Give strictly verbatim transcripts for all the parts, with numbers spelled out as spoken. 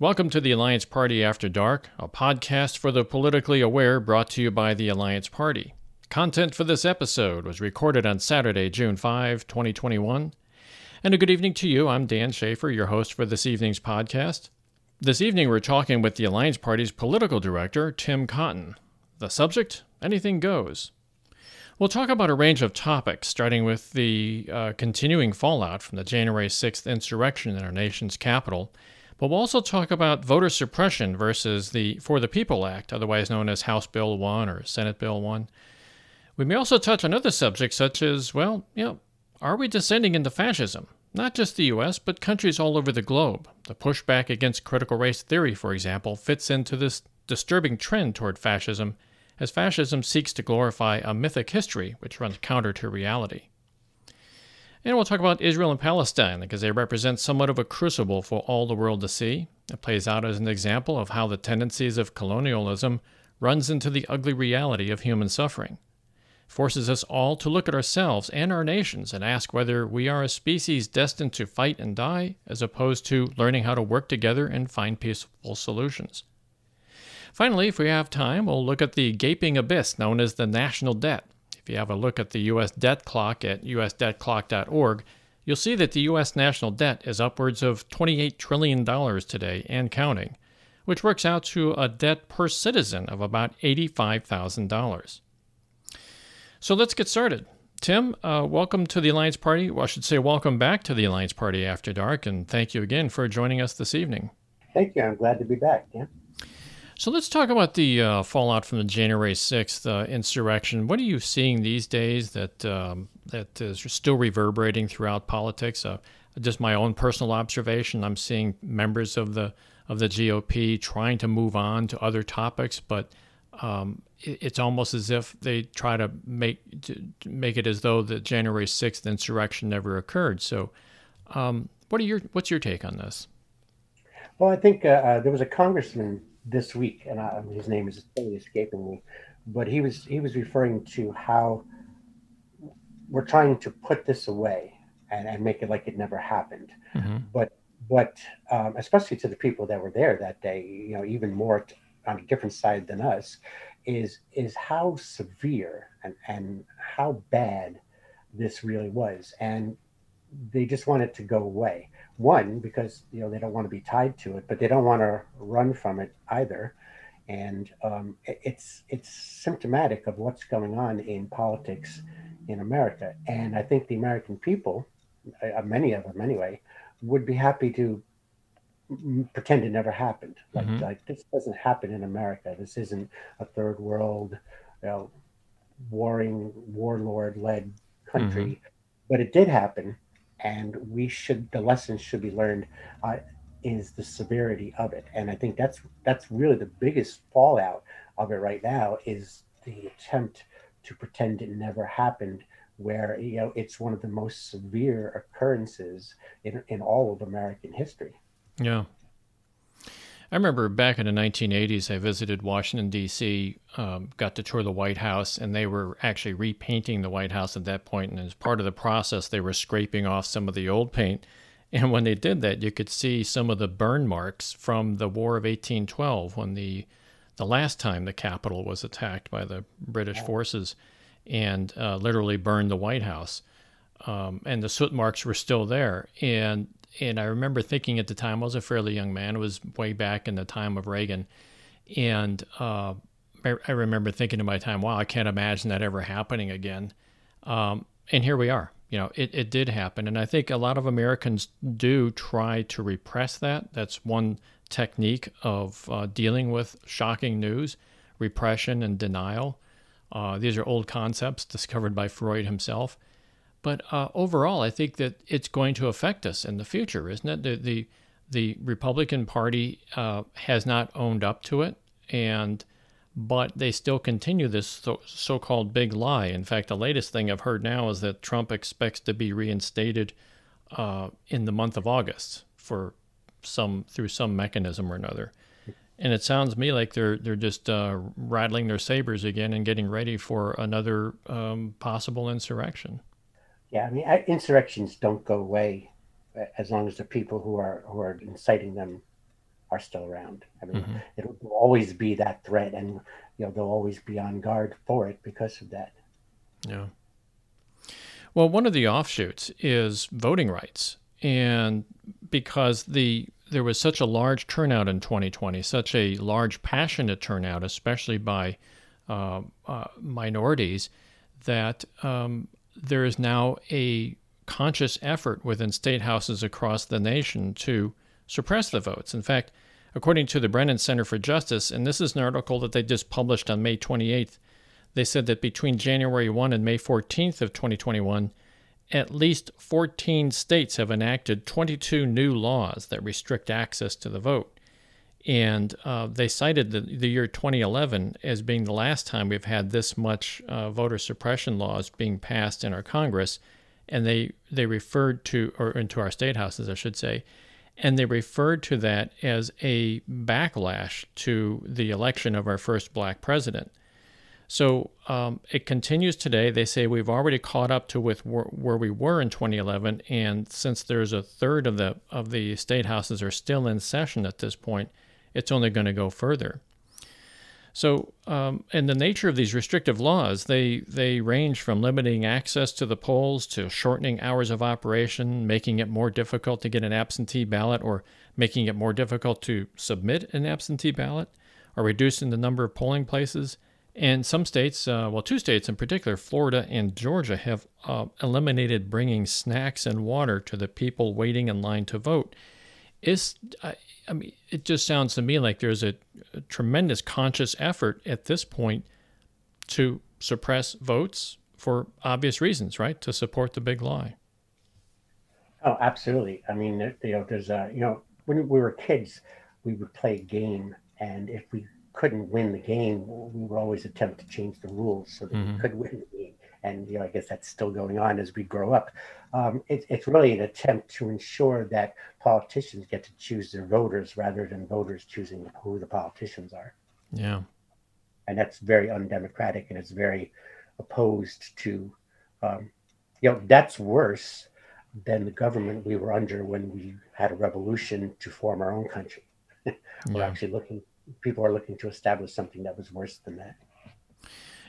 Welcome to the Alliance Party After Dark, a podcast for the politically aware brought to you by the Alliance Party. Content for this episode was recorded on Saturday, June fifth, twenty twenty-one. And a good evening to you. I'm Dan Schaefer, your host for this evening's podcast. This evening we're talking with the Alliance Party's political director, Tim Cotton. The subject? Anything goes. We'll talk about a range of topics, starting with the uh, continuing fallout from the January sixth insurrection in our nation's capital. But we'll also talk about voter suppression versus the For the People Act, otherwise known as House Bill one or Senate Bill one. We may also touch on other subjects such as, well, you know, are we descending into fascism? Not just the U S, but countries all over the globe. The pushback against critical race theory, for example, fits into this disturbing trend toward fascism, as fascism seeks to glorify a mythic history which runs counter to reality. And we'll talk about Israel and Palestine, because they represent somewhat of a crucible for all the world to see. It plays out as an example of how the tendencies of colonialism runs into the ugly reality of human suffering. It forces us all to look at ourselves and our nations and ask whether we are a species destined to fight and die, as opposed to learning how to work together and find peaceful solutions. Finally, if we have time, we'll look at the gaping abyss known as the national debt. If you have a look at the U S debt clock at u s debt clock dot org, you'll see that the U S national debt is upwards of twenty-eight trillion dollars today and counting, which works out to a debt per citizen of about eighty-five thousand dollars. So let's get started. Tim, uh, welcome to the Alliance Party. Well, I should say welcome back to the Alliance Party After Dark, and thank you again for joining us this evening. Thank you. I'm glad to be back, Dan. So let's talk about the uh, fallout from the January sixth uh, insurrection. What are you seeing these days that um, that is still reverberating throughout politics? Uh, just my own personal observation, I'm seeing members of the of the G O P trying to move on to other topics, but um, it, it's almost as if they try to make to make it as though the January sixth insurrection never occurred. So, um, what are your what's your take on this? Well, I think uh, uh, there was a congressman this week, and I, his name is totally escaping me, but he was he was referring to how we're trying to put this away and, and make it like it never happened. Mm-hmm. But but um, especially to the people that were there that day, you know, even more t- on a different side than us, is is how severe and, and how bad this really was, and they just want it to go away. One, because, you know, they don't want to be tied to it, but they don't want to run from it either. And um, it's it's symptomatic of what's going on in politics in America. And I think the American people, uh, many of them anyway, would be happy to pretend it never happened. Like, mm-hmm. like this doesn't happen in America. This isn't a third world, you know, warring, warlord-led country. Mm-hmm. But it did happen. And we should, the lessons should be learned uh, is the severity of it. And I think that's that's really the biggest fallout of it right now, is the attempt to pretend it never happened, where, you know, it's one of the most severe occurrences in, in all of American history. Yeah. I remember back in the nineteen eighties, I visited Washington, D C, um, got to tour the White House, and they were actually repainting the White House at that point, and as part of the process, they were scraping off some of the old paint. And when they did that, you could see some of the burn marks from the War of eighteen twelve, when the the last time the Capitol was attacked by the British forces and uh, literally burned the White House. Um, and the soot marks were still there. And And I remember thinking at the time, I was a fairly young man. It was way back in the time of Reagan. And uh, I remember thinking to my time, wow, I can't imagine that ever happening again. Um, and here we are. You know, it, it did happen. And I think a lot of Americans do try to repress that. That's one technique of uh, dealing with shocking news, repression and denial. Uh, these are old concepts discovered by Freud himself. But uh, overall, I think that it's going to affect us in the future, isn't it? The the, the Republican Party uh, has not owned up to it, and but they still continue this so-called big lie. In fact, the latest thing I've heard now is that Trump expects to be reinstated uh, in the month of August for some through some mechanism or another. And it sounds to me like they're they're just uh, rattling their sabers again and getting ready for another um, possible insurrection. Yeah, I mean, insurrections don't go away as long as the people who are who are inciting them are still around. I mean, mm-hmm. It'll always be that threat, and you know they'll always be on guard for it because of that. Yeah. Well, one of the offshoots is voting rights, and because the there was such a large turnout in twenty twenty, such a large passionate turnout, especially by uh, uh, minorities, that um, there is now a conscious effort within state houses across the nation to suppress the votes. In fact, according to the Brennan Center for Justice, and this is an article that they just published on May twenty-eighth, they said that between January first and May fourteenth of twenty twenty-one, at least fourteen states have enacted twenty-two new laws that restrict access to the vote. And uh, they cited the, the year twenty eleven as being the last time we've had this much uh, voter suppression laws being passed in our Congress. And they, they referred to, or into our state houses, I should say, and they referred to that as a backlash to the election of our first black president. So um, it continues today. They say we've already caught up to with wh- where we were in twenty eleven, and since there's a third of the of the state houses are still in session at this point, it's only going to go further. So, um, and the nature of these restrictive laws, they they range from limiting access to the polls to shortening hours of operation, making it more difficult to get an absentee ballot, or making it more difficult to submit an absentee ballot, or reducing the number of polling places. And some states, uh, well, two states in particular, Florida and Georgia, have uh, eliminated bringing snacks and water to the people waiting in line to vote. It's, I, I mean, it just sounds to me like there's a, a tremendous conscious effort at this point to suppress votes for obvious reasons, right? To support the big lie. Oh, absolutely. I mean, you know, there's a, you know, when we were kids, we would play a game, and if we couldn't win the game, we would always attempt to change the rules so that mm-hmm. we could win the game. And you know, I guess that's still going on as we grow up. Um, it, it's really an attempt to ensure that politicians get to choose their voters rather than voters choosing who the politicians are. Yeah. And that's very undemocratic, and it's very opposed to, um, you know, that's worse than the government we were under when we had a revolution to form our own country. we're yeah. actually looking People are looking to establish something that was worse than that.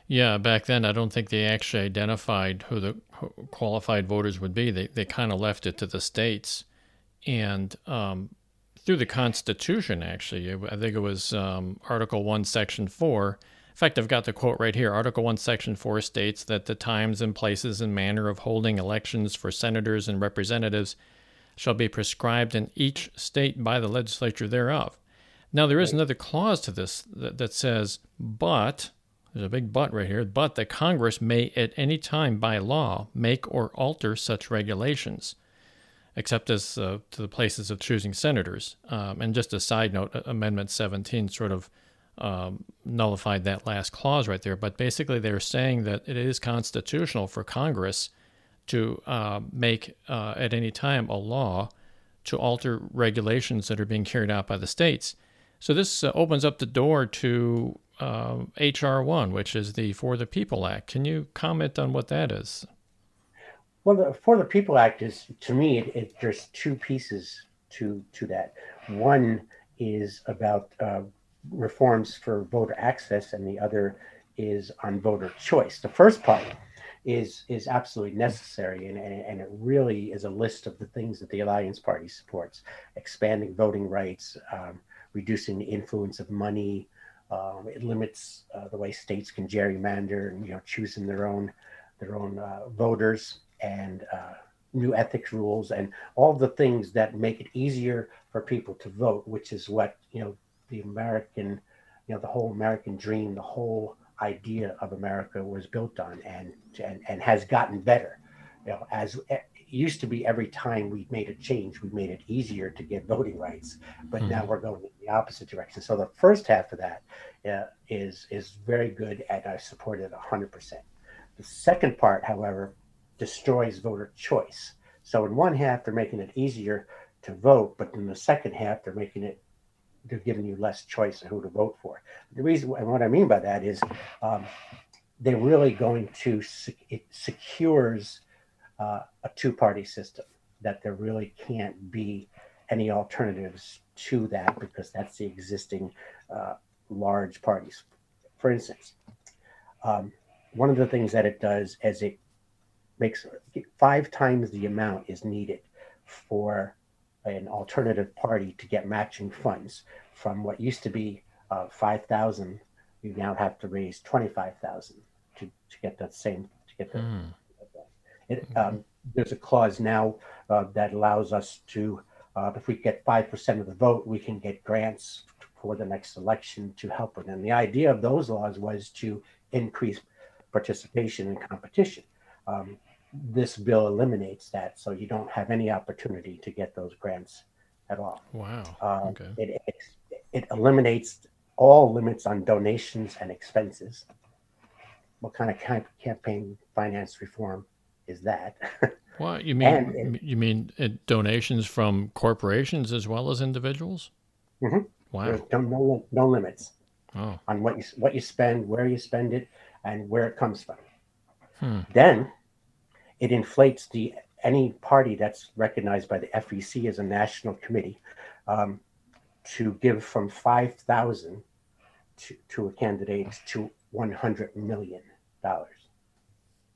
Yeah, back then I don't think they actually identified who the qualified voters would be. They they kind of left it to the states, and um, through the Constitution, actually, I think it was um, Article One, Section Four. In fact, I've got the quote right here. Article One, Section Four states that the times and places and manner of holding elections for senators and representatives shall be prescribed in each state by the legislature thereof. Now, there is another clause to this that, that says, but, there's a big but right here, but the Congress may at any time by law make or alter such regulations, except as uh, to the places of choosing senators. Um, and just a side note, Amendment seventeen sort of um, nullified that last clause right there. But basically, they're saying that it is constitutional for Congress to uh, make uh, at any time a law to alter regulations that are being carried out by the states. So this uh, opens up the door to uh, H R one, which is the For the People Act. Can you comment on what that is? Well, the For the People Act is, to me, it, it, there's two pieces to to that. One is about uh, reforms for voter access, and the other is on voter choice. The first part is is absolutely necessary, and, and, and it really is a list of the things that the Alliance Party supports: expanding voting rights, um, reducing the influence of money. Um, it limits uh, the way states can gerrymander and you know choosing their own their own uh, voters, and uh, new ethics rules, and all the things that make it easier for people to vote, which is what you know the American, you know the whole American dream, the whole idea of America was built on, and and, and has gotten better. You know, as it used to be, every time we made a change, we made it easier to get voting rights, but mm-hmm. now we're going in the opposite direction. So the first half of that uh, is is very good, and I support it one hundred percent. The second part, however, destroys voter choice. So in one half, they're making it easier to vote, but in the second half, they're making it, they're giving you less choice of who to vote for. The reason, and what I mean by that is um, they're really going to, sec- it secures Uh, a two-party system, that there really can't be any alternatives to that because that's the existing uh, large parties. For instance, um, one of the things that it does is it makes five times the amount is needed for an alternative party to get matching funds from what used to be uh, five thousand. You now have to raise twenty-five thousand to to get that same, to get the, mm. it, um, there's a clause now uh, that allows us to, uh, if we get five percent of the vote, we can get grants for the next election to help it. And the idea of those laws was to increase participation and competition. Um, this bill eliminates that, so you don't have any opportunity to get those grants at all. Wow. Uh, okay. It, it, it eliminates all limits on donations and expenses. What kind of camp- campaign finance reform is that? Well, you mean it, you mean it donations from corporations as well as individuals? Mm-hmm. Wow. There's no, no, no limits oh. on what you what you spend, where you spend it, and where it comes from. Hmm. Then it inflates the any party that's recognized by the F E C as a national committee um, to give from five thousand to, to a candidate to one hundred million dollars.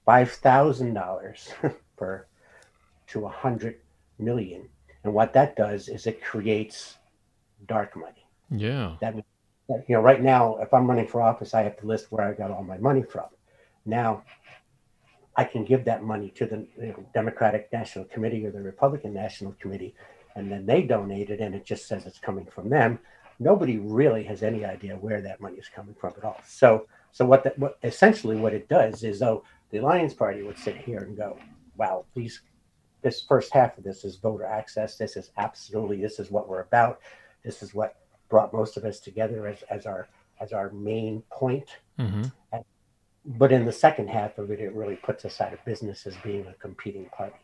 five thousand dollars per to one hundred million dollars. And what that does is it creates dark money. Yeah. That, you know, right now, if I'm running for office, I have to list where I got all my money from. Now, I can give that money to the you know, Democratic National Committee or the Republican National Committee, and then they donate it, and it just says it's coming from them. Nobody really has any idea where that money is coming from at all. So, so what, the, what essentially what it does is, though, the Alliance Party would sit here and go, "Wow, these, this first half of this is voter access. This is absolutely this is what we're about. This is what brought most of us together as as our as our main point." Mm-hmm. And, but in the second half of it, it really puts us out of business as being a competing party.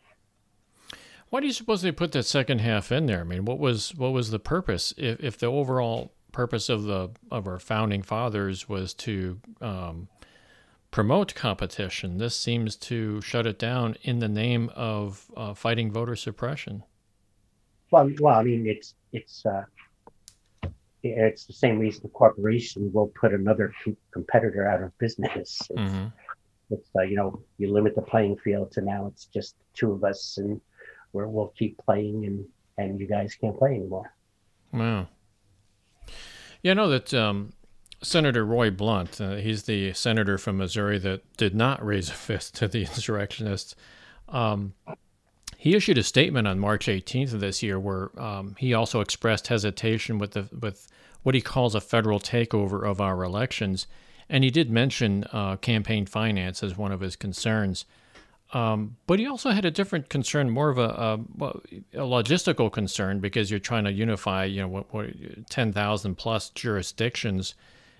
Why do you suppose they put that second half in there? I mean, what was what was the purpose? If if the overall purpose of the of our founding fathers was to um, promote competition, this seems to shut it down in the name of uh, fighting voter suppression. Well, well, I mean, it's it's uh, it's the same reason the corporation will put another co- competitor out of business. It's, mm-hmm. it's uh, you know, you limit the playing field to now it's just two of us and. Where we'll keep playing and, and you guys can't play anymore. Wow. Yeah, I know that um, Senator Roy Blunt, uh, he's the senator from Missouri that did not raise a fist to the insurrectionists. Um, he issued a statement on March eighteenth of this year where um, he also expressed hesitation with the with what he calls a federal takeover of our elections. And he did mention uh, campaign finance as one of his concerns. Um, but he also had a different concern, more of a, a, a logistical concern, because you're trying to unify, you know, what, what ten thousand plus jurisdictions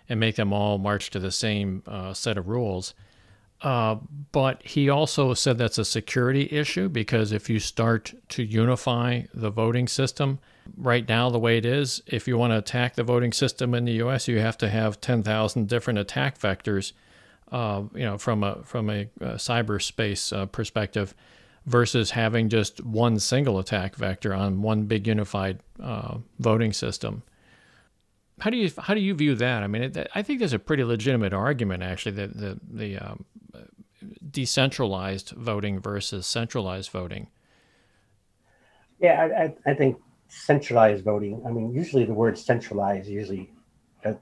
and make them all march to the same uh, set of rules. Uh, but he also said that's a security issue, because if you start to unify the voting system right now, the way it is, if you want to attack the voting system in the U S, you have to have ten thousand different attack vectors. Uh, you know, from a from a uh, cyberspace uh, perspective, versus having just one single attack vector on one big unified uh, voting system. How do you how do you view that? I mean, it, I think there's a pretty legitimate argument, actually, that the the um, decentralized voting versus centralized voting. Yeah, I, I think centralized voting. I mean, usually the word centralized usually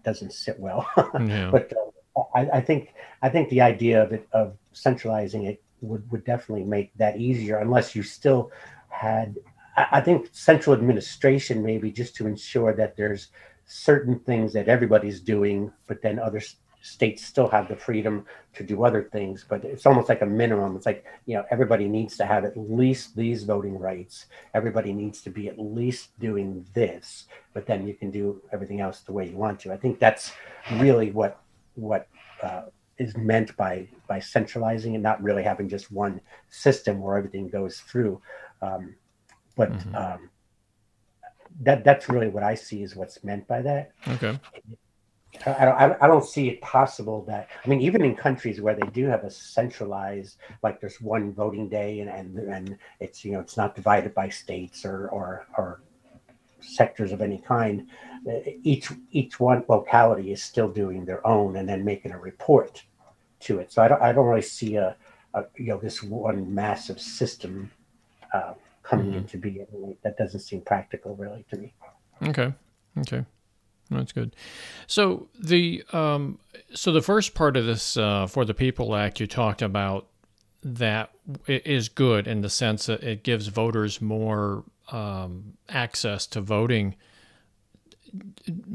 doesn't sit well, yeah. but. Uh, I, I think I think the idea of it, of centralizing it would, would definitely make that easier, unless you still had, I, I think central administration maybe just to ensure that there's certain things that everybody's doing, but then other s- states still have the freedom to do other things. But it's almost like a minimum. It's like, you know, everybody needs to have at least these voting rights. Everybody needs to be at least doing this, but then you can do everything else the way you want to. I think that's really what what uh, is meant by by centralizing and not really having just one system where everything goes through. Um, but mm-hmm. um, that that's really what I see is what's meant by that. Okay. I, I, I don't see it possible that, I mean, even in countries where they do have a centralized, like there's one voting day and and, and it's, you know, it's not divided by states or or, or sectors of any kind, each each one locality is still doing their own and then making a report to it. So I don't I don't really see a, a you know this one massive system uh, coming mm-hmm. into being. That doesn't seem practical really to me. Okay. Okay. That's good. So the um, so the first part of this uh, For the People Act you talked about, that is good in the sense that it gives voters more um, access to voting.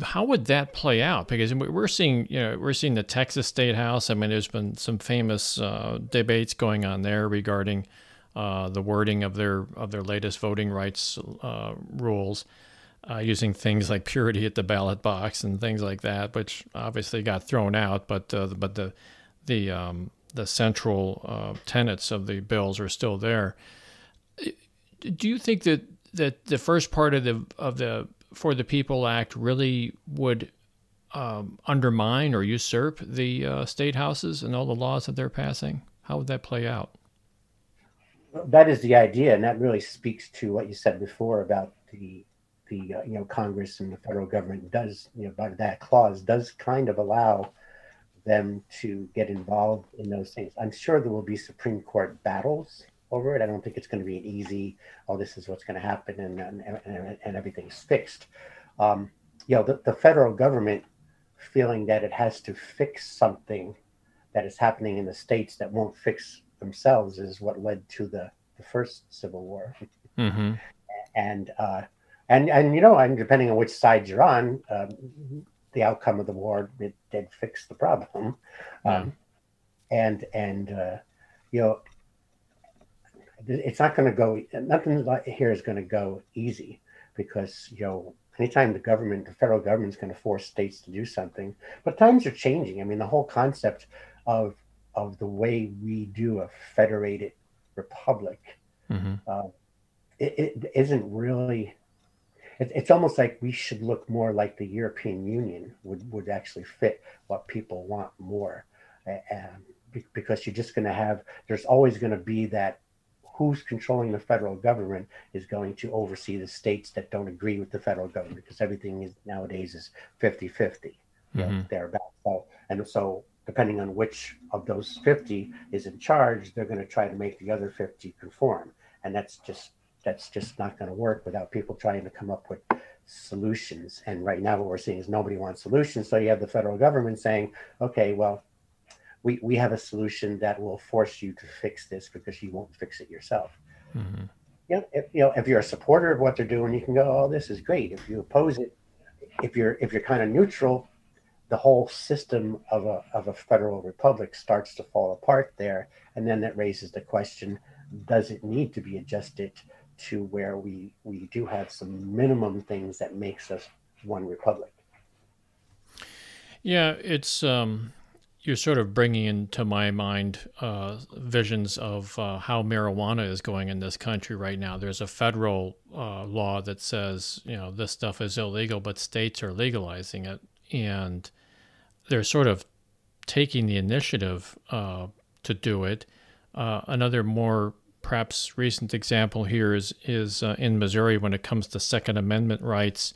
How would that play out? Because we're seeing, you know, we're seeing the Texas State House. I mean, there's been some famous uh, debates going on there regarding uh, the wording of their of their latest voting rights uh, rules. Uh, using things like purity at the ballot box and things like that, which obviously got thrown out, but uh, but the the um, the central uh, tenets of the bills are still there. Do you think that, that the first part of the of the For the People Act really would um, undermine or usurp the uh, state houses and all the laws that they're passing? How would that play out? Well, that is the idea, and that really speaks to what you said before about the. The, uh, you know, Congress and the federal government does, you know, by that clause does kind of allow them to get involved in those things. I'm sure there will be Supreme Court battles over it. I don't think it's going to be an easy, oh, this is what's going to happen and and, and, and everything's fixed. Um, you know, the, the federal government feeling that it has to fix something that is happening in the states that won't fix themselves is what led to the, the first Civil War. Mm-hmm. And, uh, And, and you know, and depending on which side you're on, um, the outcome of the war, it did fix the problem. Yeah. Um, and, and uh, you know, it's not going to go, nothing here is going to go easy because, you know, anytime the government, the federal government is going to force states to do something, but times are changing. I mean, the whole concept of of the way we do a federated republic mm-hmm. uh, it, it isn't really... It's almost like we should look more like the European Union would, would actually fit what people want more, um, because you're just going to have, there's always going to be that who's controlling the federal government is going to oversee the states that don't agree with the federal government, because everything is nowadays is fifty-fifty, mm-hmm. you know, thereabouts. So, and so depending on which of those fifty is in charge, they're going to try to make the other fifty conform. And that's just That's just not going to work without people trying to come up with solutions. And right now what we're seeing is nobody wants solutions. So you have the federal government saying, okay, well, we, we have a solution that will force you to fix this because you won't fix it yourself. Mm-hmm. You know, if, you know, if you're a supporter of what they're doing, you can go, oh, this is great. If you oppose it, if you're if you're kind of neutral, the whole system of a of a federal republic starts to fall apart there. And then that raises the question, does it need to be adjusted to where we, we do have some minimum things that makes us one republic? Yeah, it's um, you're sort of bringing into my mind uh, visions of uh, how marijuana is going in this country right now. There's a federal uh, law that says, you know, this stuff is illegal, but states are legalizing it. And they're sort of taking the initiative uh, to do it. Uh, another more perhaps recent example here is is uh, in Missouri when it comes to Second Amendment rights.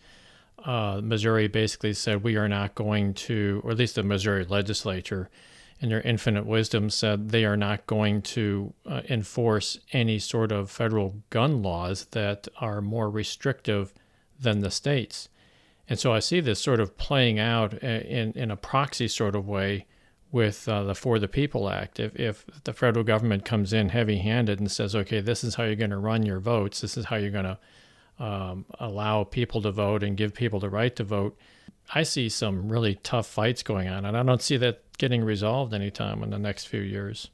Uh, Missouri basically said we are not going to, or at least the Missouri legislature in their infinite wisdom said they are not going to uh, enforce any sort of federal gun laws that are more restrictive than the states. And so I see this sort of playing out in, in a proxy sort of way with uh, the For the People Act. If if the federal government comes in heavy-handed and says, okay, this is how you're going to run your votes, this is how you're going to um, allow people to vote and give people the right to vote, I see some really tough fights going on, and I don't see that getting resolved anytime in the next few years.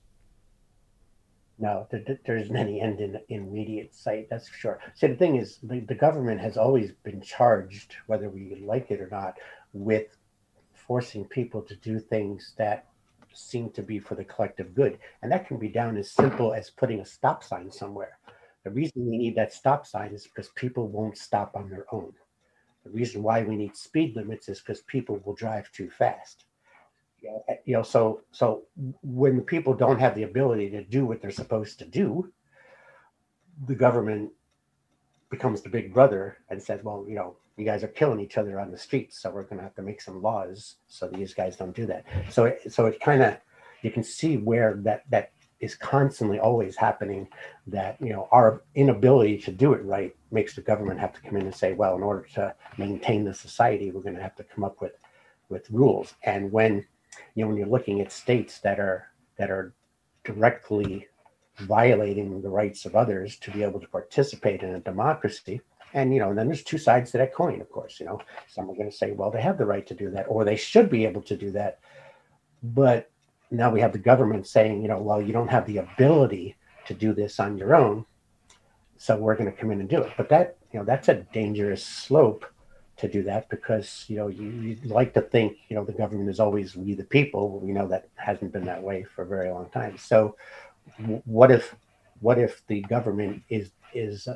No, there, there isn't any end in immediate sight, that's for sure. So the thing is, the, the government has always been charged, whether we like it or not, with forcing people to do things that seem to be for the collective good. And that can be down as simple as putting a stop sign somewhere. The reason we need that stop sign is because people won't stop on their own. The reason why we need speed limits is because people will drive too fast. You know, so so when people don't have the ability to do what they're supposed to do, the government becomes the big brother and said, well, you know, you guys are killing each other on the streets, so we're going to have to make some laws so these guys don't do that. So it, so it kind of, you can see where that that is constantly always happening, that, you know, our inability to do it right makes the government have to come in and say, well, in order to maintain the society, we're going to have to come up with with rules. And when, you know, when you're looking at states that are that are directly violating the rights of others to be able to participate in a democracy, and, you know, and then there's two sides to that coin, of course, you know, some are going to say, well, they have the right to do that, or they should be able to do that. But now we have the government saying, you know, well, you don't have the ability to do this on your own, so we're going to come in and do it. But that, you know, that's a dangerous slope to do that, because, you know, you, you like to think, you know, the government is always we the people. We know that hasn't been that way for a very long time. So what if what if the government is is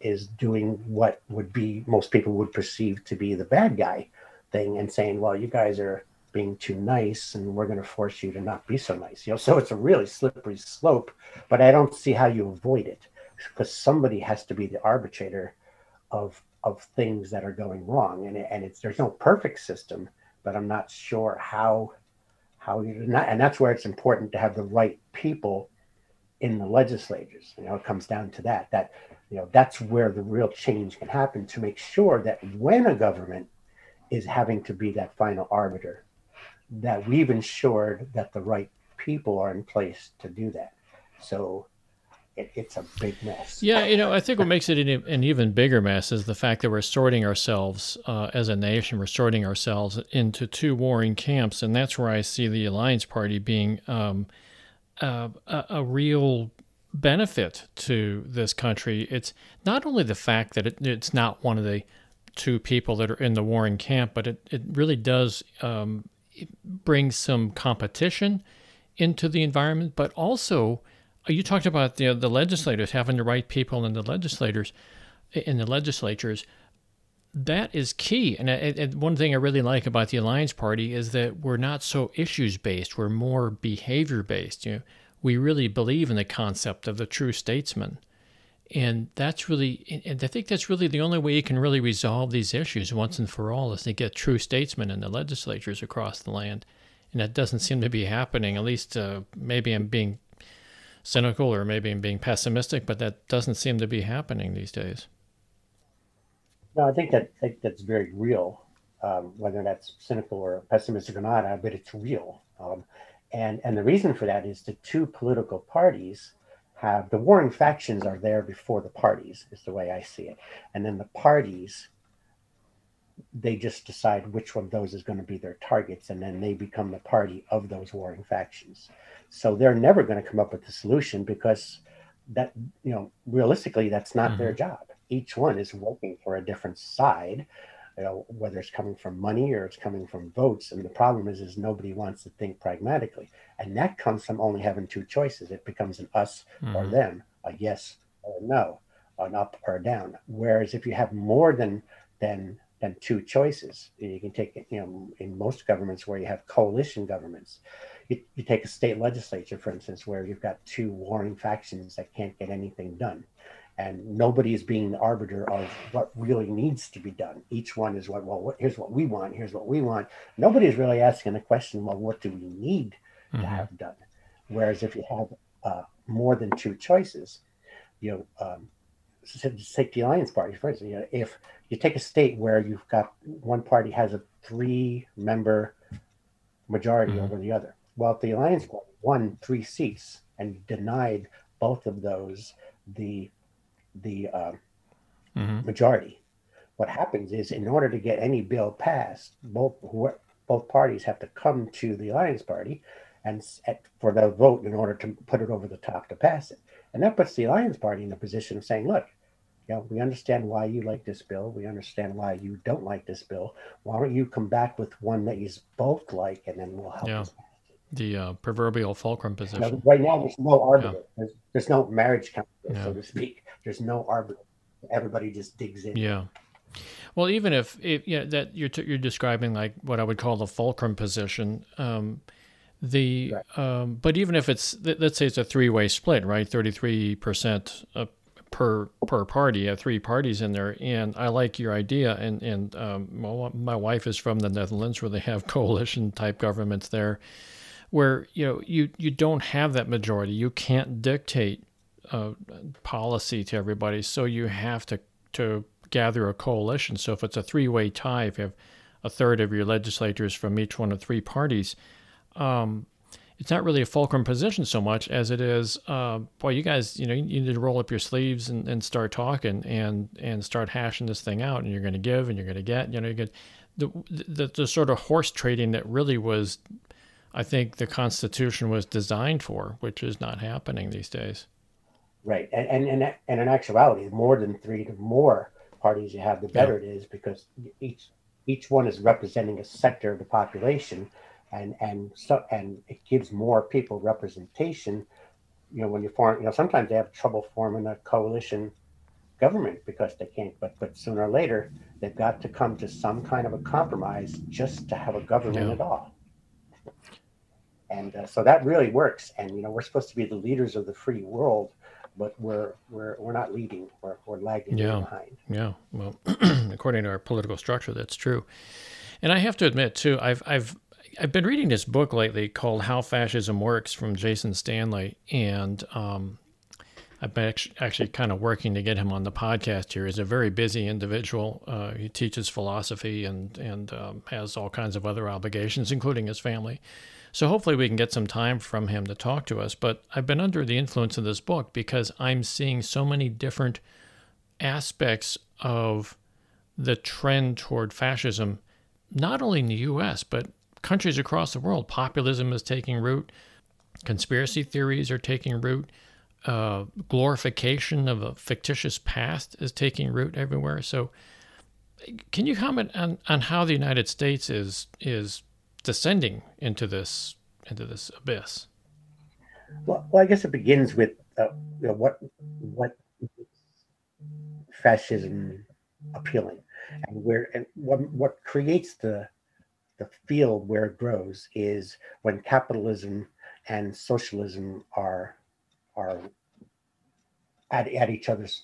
is doing what would be most people would perceive to be the bad guy thing and saying, well, you guys are being too nice and we're going to force you to not be so nice, you know? So it's a really slippery slope, but I don't see how you avoid it, because somebody has to be the arbitrator of of things that are going wrong. And, and it's, there's no perfect system, but I'm not sure how, how you're not, and that's where it's important to have the right people in the legislatures. You know, it comes down to that, that, you know, that's where the real change can happen, to make sure that when a government is having to be that final arbiter, that we've ensured that the right people are in place to do that. So it, it's a big mess. Yeah, you know, I think what makes it an, an even bigger mess is the fact that we're sorting ourselves uh, as a nation, we're sorting ourselves into two warring camps. And that's where I see the Alliance Party being um, uh, a, a real benefit to this country. It's not only the fact that it, it's not one of the two people that are in the warring camp, but it, it really does um, bring some competition into the environment, but also... You talked about the the legislators, having the right people in the legislators, in the legislatures. That is key. And, and one thing I really like about the Alliance Party is that we're not so issues-based. We're more behavior-based. You know, we really believe in the concept of the true statesman. And that's really, and I think that's really the only way you can really resolve these issues once and for all, is to get true statesmen in the legislatures across the land. And that doesn't seem to be happening. At least uh, maybe I'm being cynical, or maybe I'm being pessimistic, but that doesn't seem to be happening these days. No, I think that I think that's very real, um, whether that's cynical or pessimistic or not, but it's real. Um, and, and the reason for that is the two political parties have, the warring factions are there before the parties, is the way I see it. And then the parties, they just decide which one of those is going to be their targets, and then they become the party of those warring factions. So they're never going to come up with a solution, because that, you know, realistically, that's not mm-hmm. their job. Each one is working for a different side, you know, whether it's coming from money or it's coming from votes. And the problem is, is nobody wants to think pragmatically. And that comes from only having two choices. It becomes an us mm-hmm. or them, a yes or a no, an up or a down. Whereas if you have more than, than, than two choices, you can take, you know, in most governments where you have coalition governments, you, you take a state legislature, for instance, where you've got two warring factions that can't get anything done, and nobody is being the arbiter of what really needs to be done. Each one is what, well, what, here's what we want, here's what we want. Nobody's really asking the question, well, what do we need mm-hmm. to have done? Whereas if you have uh, more than two choices, you know, um, take the Alliance Party, for instance, you know, if you take a state where you've got one party has a three-member majority mm-hmm. over the other. Well, if the Alliance Party won three seats and denied both of those the the uh, mm-hmm. majority, what happens is, in order to get any bill passed, both both parties have to come to the Alliance Party and at, for the vote in order to put it over the top to pass it. And that puts the Alliance Party in the position of saying, look, you know, we understand why you like this bill. We understand why you don't like this bill. Why don't you come back with one that you both like, and then we'll help. Yeah, the uh, proverbial fulcrum position. Now, right now, there's no arbiter. Yeah. There's, there's no marriage council, yeah. so to speak. There's no arbiter. Everybody just digs in. Yeah. Well, even if, if you know, that you're, t- you're describing like what I would call the fulcrum position, um, The right. um, but even if it's, let's say it's a three-way split, right? thirty-three percent per per party. You have three parties in there, and I like your idea. And and um, my, my wife is from the Netherlands, where they have coalition type governments there, where you know you you don't have that majority. You can't dictate uh, policy to everybody, so you have to to gather a coalition. So if it's a three way tie, if you have a third of your legislators from each one of three parties, um, it's not really a fulcrum position so much as it is, uh, boy, you guys, you know, you need to roll up your sleeves and, and start talking and, and start hashing this thing out, and you're going to give and you're going to get, you know, you get the, the, the sort of horse trading that really was, I think, the Constitution was designed for, which is not happening these days. Right. And, and, and, and in actuality, more than three, the more parties you have, the better yeah. it is, because each, each one is representing a sector of the population. And and so and it gives more people representation. You know, when you form, you know, sometimes they have trouble forming a coalition government because they can't. But but sooner or later, they've got to come to some kind of a compromise just to have a government yeah. at all. And uh, so that really works. And you know, we're supposed to be the leaders of the free world, but we're we're we're not leading. We're we're lagging yeah. behind. Yeah. Well, according to our political structure, that's true. And I have to admit too, I've I've. I've been reading this book lately called How Fascism Works from Jason Stanley, and um, I've been actually kind of working to get him on the podcast here. He's a very busy individual. Uh, he teaches philosophy and, and um, has all kinds of other obligations, including his family. So hopefully we can get some time from him to talk to us. But I've been under the influence of this book because I'm seeing so many different aspects of the trend toward fascism, not only in the U S, but countries across the world. Populism is taking root. Conspiracy theories are taking root. Uh, glorification of a fictitious past is taking root everywhere. So can you comment on, on how the United States is is descending into this into this abyss? Well, well I guess it begins with uh, you know, what what fascism appealing, and where and what what creates the the field where it grows is when capitalism and socialism are are at, at each other's,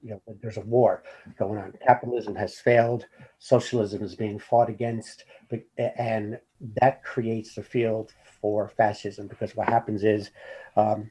you know, there's a war going on. Capitalism has failed, socialism is being fought against, but, and that creates the field for fascism, because what happens is um,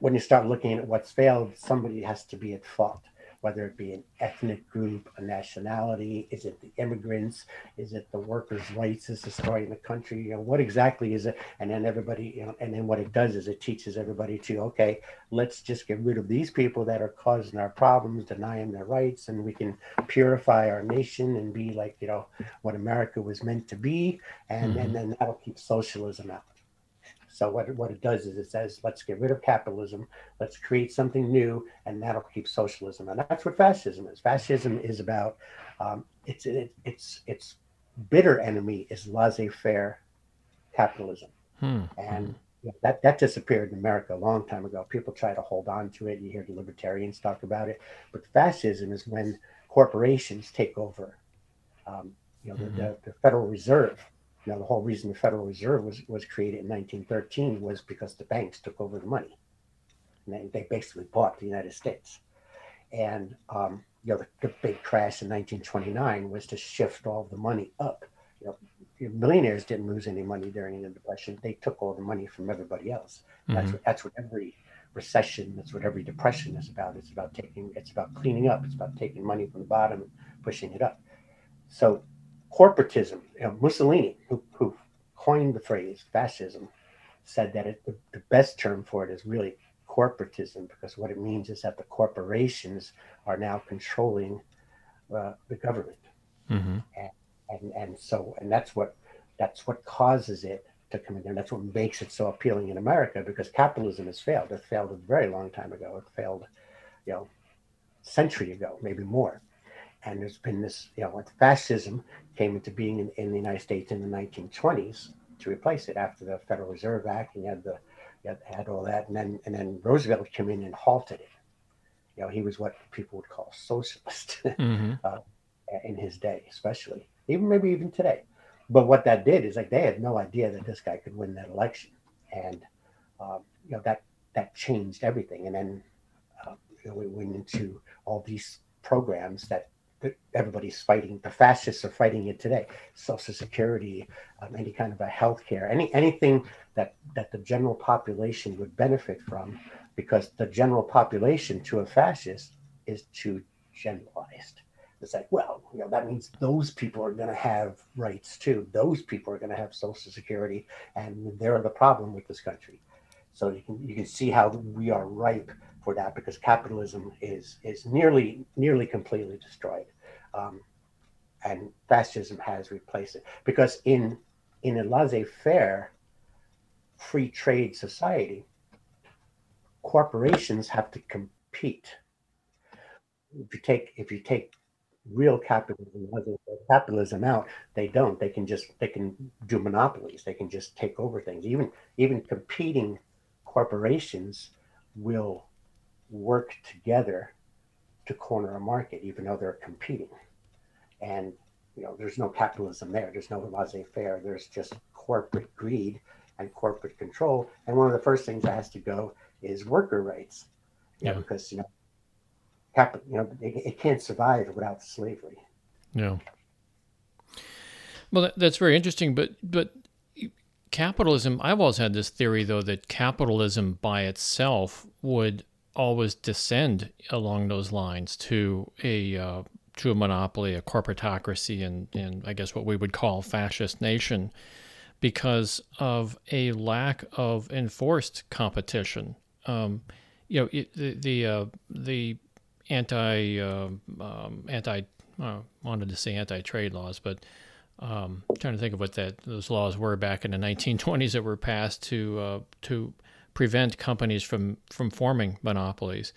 when you start looking at what's failed, somebody has to be at fault. Whether it be an ethnic group, a nationality, is it the immigrants? Is it the workers' rights is destroying the country? You know, what exactly is it? And then everybody, you know, and then what it does is it teaches everybody to, okay, let's just get rid of these people that are causing our problems, denying their rights, and we can purify our nation and be like, you know, what America was meant to be. And, mm-hmm. and then that'll keep socialism out. So what what it does is it says, let's get rid of capitalism, let's create something new, and that'll keep socialism. And that's what fascism is. Fascism is about um, it's it, it's it's bitter enemy is laissez-faire capitalism, hmm. and you know, that that disappeared in America a long time ago. People try to hold on to it. You hear the libertarians talk about it, but fascism is when corporations take over. Um, you know, mm-hmm. the, the, the Federal Reserve. Now, the whole reason the Federal Reserve was, was created in nineteen thirteen was because the banks took over the money. And they, they basically bought the United States. And um, you know, the, the big crash in nineteen twenty-nine was to shift all the money up. You know, millionaires didn't lose any money during the Depression. They took all the money from everybody else. Mm-hmm. That's what, that's what every recession, that's what every depression is about. It's about taking, it's about cleaning up. It's about taking money from the bottom and pushing it up. So corporatism, you know, Mussolini, who, who coined the phrase fascism, said that it, the, the best term for it is really corporatism, because what it means is that the corporations are now controlling uh, the government. Mm-hmm. And, and and so and that's what that's what causes it to come in there. And that's what makes it so appealing in America, because capitalism has failed. It failed a very long time ago. It failed, you know, a century ago, maybe more. And there's been this, you know, fascism came into being in, in the United States in the nineteen twenties to replace it after the Federal Reserve Act, and you had the, you had, had all that, and then and then Roosevelt came in and halted it. You know, he was what people would call socialist mm-hmm. uh, in his day, especially, even maybe even today. But what that did is, like, they had no idea that this guy could win that election, and um, you know that that changed everything. And then uh, know, we went into all these programs that, that everybody's fighting. The fascists are fighting it today. Social Security, um, any kind of a healthcare, any anything that that the general population would benefit from, because the general population to a fascist is too generalized. It's like, well, you know, that means those people are going to have rights too. Those people are going to have Social Security, and they're the problem with this country. So you can you can see how we are ripe for that, because capitalism is is nearly nearly completely destroyed, um, and fascism has replaced it. Because in in a laissez-faire, free trade society, corporations have to compete. If you take if you take real capitalism, capitalism out, they don't. They can just they can do monopolies. They can just take over things. Even even competing corporations will work together to corner a market, even though they're competing. And you know, there's no capitalism there. There's no laissez-faire. There's just corporate greed and corporate control. And one of the first things that has to go is worker rights. Yeah. You know, because you know, cap, you know, it, it can't survive without slavery. Yeah. Well, that, that's very interesting, but but. Capitalism, I've always had this theory, though, that capitalism by itself would always descend along those lines to a uh, to a monopoly, a corporatocracy, and, and I guess what we would call fascist nation, because of a lack of enforced competition. Um, you know, it, the the, uh, the anti uh, um, anti I wanted to say anti-trade laws, but Um, I'm trying to think of what that those laws were back in the nineteen twenties that were passed to uh, to prevent companies from, from forming monopolies.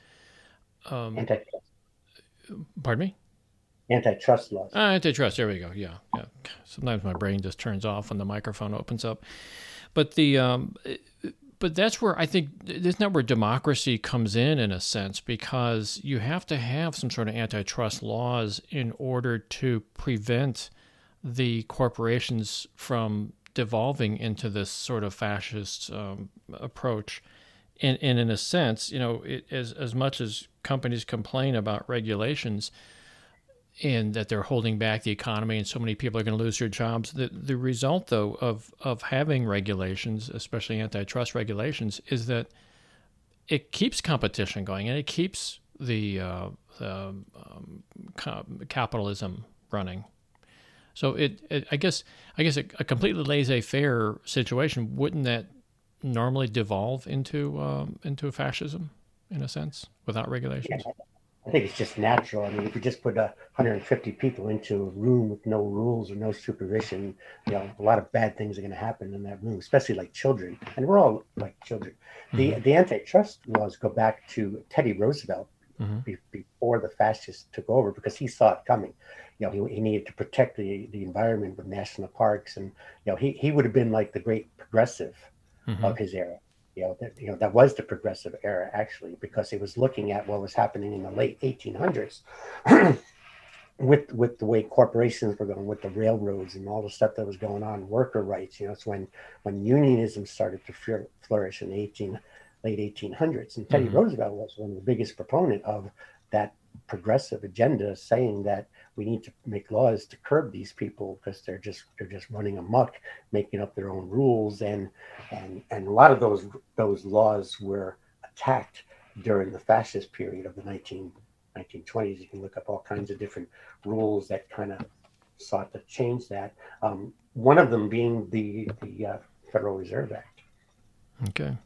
Um, antitrust. Pardon me? Antitrust laws. Ah, antitrust. There we go. Yeah, yeah. Sometimes my brain just turns off when the microphone opens up. But the um, but that's where I think that's not where democracy comes in, in a sense, because you have to have some sort of antitrust laws in order to prevent the corporations from devolving into this sort of fascist um, approach. And, and in a sense, you know, it, as, as much as companies complain about regulations and that they're holding back the economy and so many people are going to lose their jobs, the, the result, though, of, of having regulations, especially antitrust regulations, is that it keeps competition going and it keeps the, uh, the um, co- capitalism running. So it, it, I guess, I guess a, a completely laissez-faire situation, wouldn't that normally devolve into um, into fascism, in a sense, without regulations? Yeah, I think it's just natural. I mean, if you just put uh, one hundred fifty people into a room with no rules or no supervision, you know, a lot of bad things are going to happen in that room, especially like children. And we're all like children. The mm-hmm. the antitrust laws go back to Teddy Roosevelt. Mm-hmm. Be, before the fascists took over, because he saw it coming. You know, he, he needed to protect the, the environment with national parks, and you know, he, he would have been like the great progressive mm-hmm. of his era. You know, that, you know, that was the progressive era, actually, because he was looking at what was happening in the late eighteen hundreds with with the way corporations were going, with the railroads and all the stuff that was going on, worker rights. You know, it's when when unionism started to flourish in the eighteen. late eighteen hundreds. And Teddy mm-hmm. Roosevelt was one of the biggest proponent of that progressive agenda, saying that we need to make laws to curb these people because they're just they're just running amok, making up their own rules. And and and a lot of those those laws were attacked during the fascist period of the nineteen, nineteen twenties. You can look up all kinds of different rules that kind of sought to change that. Um, one of them being the, the uh, Federal Reserve Act. Okay.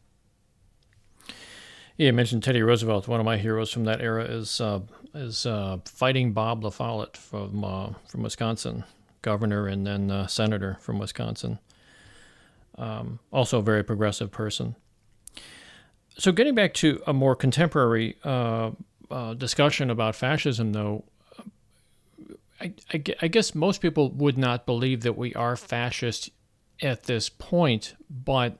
Yeah, you mentioned Teddy Roosevelt. One of my heroes from that era is uh, is uh, Fighting Bob La Follette from uh, from Wisconsin, governor and then uh, senator from Wisconsin. Um, also a very progressive person. So getting back to a more contemporary uh, uh, discussion about fascism, though, I, I, I guess most people would not believe that we are fascist at this point, but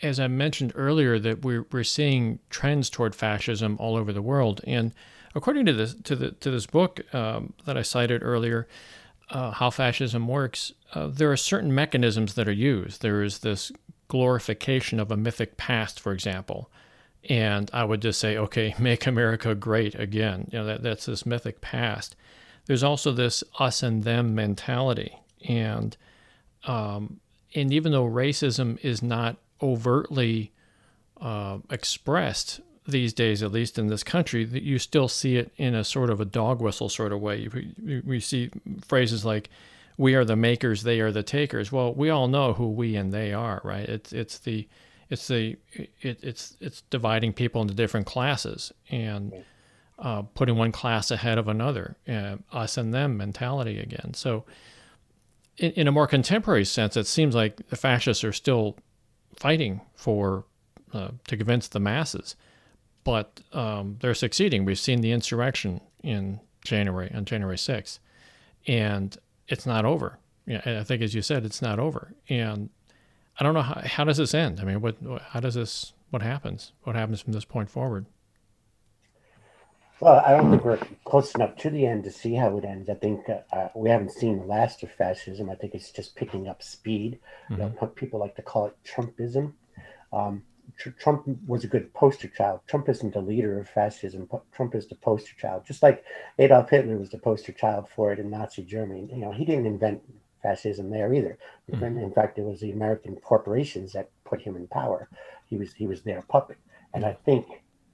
as I mentioned earlier, that we're we're seeing trends toward fascism all over the world, and according to this to the to this book um, that I cited earlier, uh, How Fascism Works, uh, there are certain mechanisms that are used. There is this glorification of a mythic past, for example, And I would just say, okay, make America great again. You know, that, that's this mythic past. There's also this us and them mentality. And um, and even though racism is not overtly uh, expressed these days, at least in this country, that you still see it in a sort of a dog whistle sort of way. We see phrases like, we are the makers, they are the takers. Well, we all know who we and they are, right? It's it's the it's the it, it's it's dividing people into different classes and uh, putting one class ahead of another. Uh, us and them mentality again. So, in, in a more contemporary sense, it seems like the fascists are still fighting for uh, to convince the masses. But um, they're succeeding. We've seen the insurrection in January, on January sixth, and it's not over. Yeah, and I think, as you said, it's not over. And I don't know how, how does this end. I mean, what? How does this? What happens? What happens from this point forward? Well, I don't think we're close enough to the end to see how it ends. I think uh, we haven't seen the last of fascism. I think it's just picking up speed. Mm-hmm. You know, people like to call it Trumpism. Um, Trump was a good poster child. Trump isn't the leader of fascism. Trump is the poster child, just like Adolf Hitler was the poster child for it in Nazi Germany. You know, he didn't invent fascism there either. Mm-hmm. In fact, it was the American corporations that put him in power. He was he was their puppet, and I think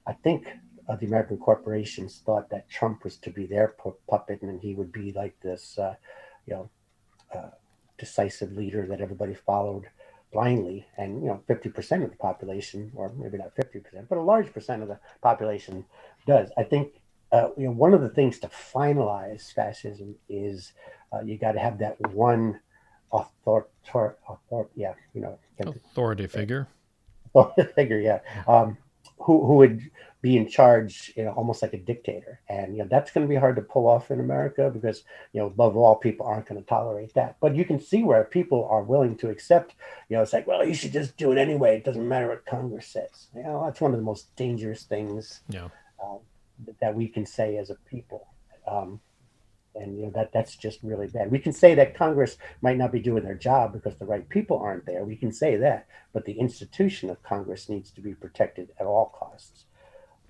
I think uh, the American corporations thought that Trump was to be their pu- puppet, and he would be like this, uh, you know, uh, decisive leader that everybody followed blindly. And, you know, fifty percent of the population, or maybe not fifty percent, but a large percent of the population does. I think, uh, you know, one of the things to finalize fascism is uh, you got to have that one author, author, author yeah, you know, authority figure, authority figure, yeah, um, who who would be in charge, you know, almost like a dictator. And, you know, that's going to be hard to pull off in America because, you know, above all, people aren't going to tolerate that. But you can see where people are willing to accept, you know, it's like, well, you should just do it anyway. It doesn't matter what Congress says. You know, that's one of the most dangerous things yeah. um, that we can say as a people. Um, and, you know, that that's just really bad. We can say that Congress might not be doing their job because the right people aren't there. We can say that. But the institution of Congress needs to be protected at all costs.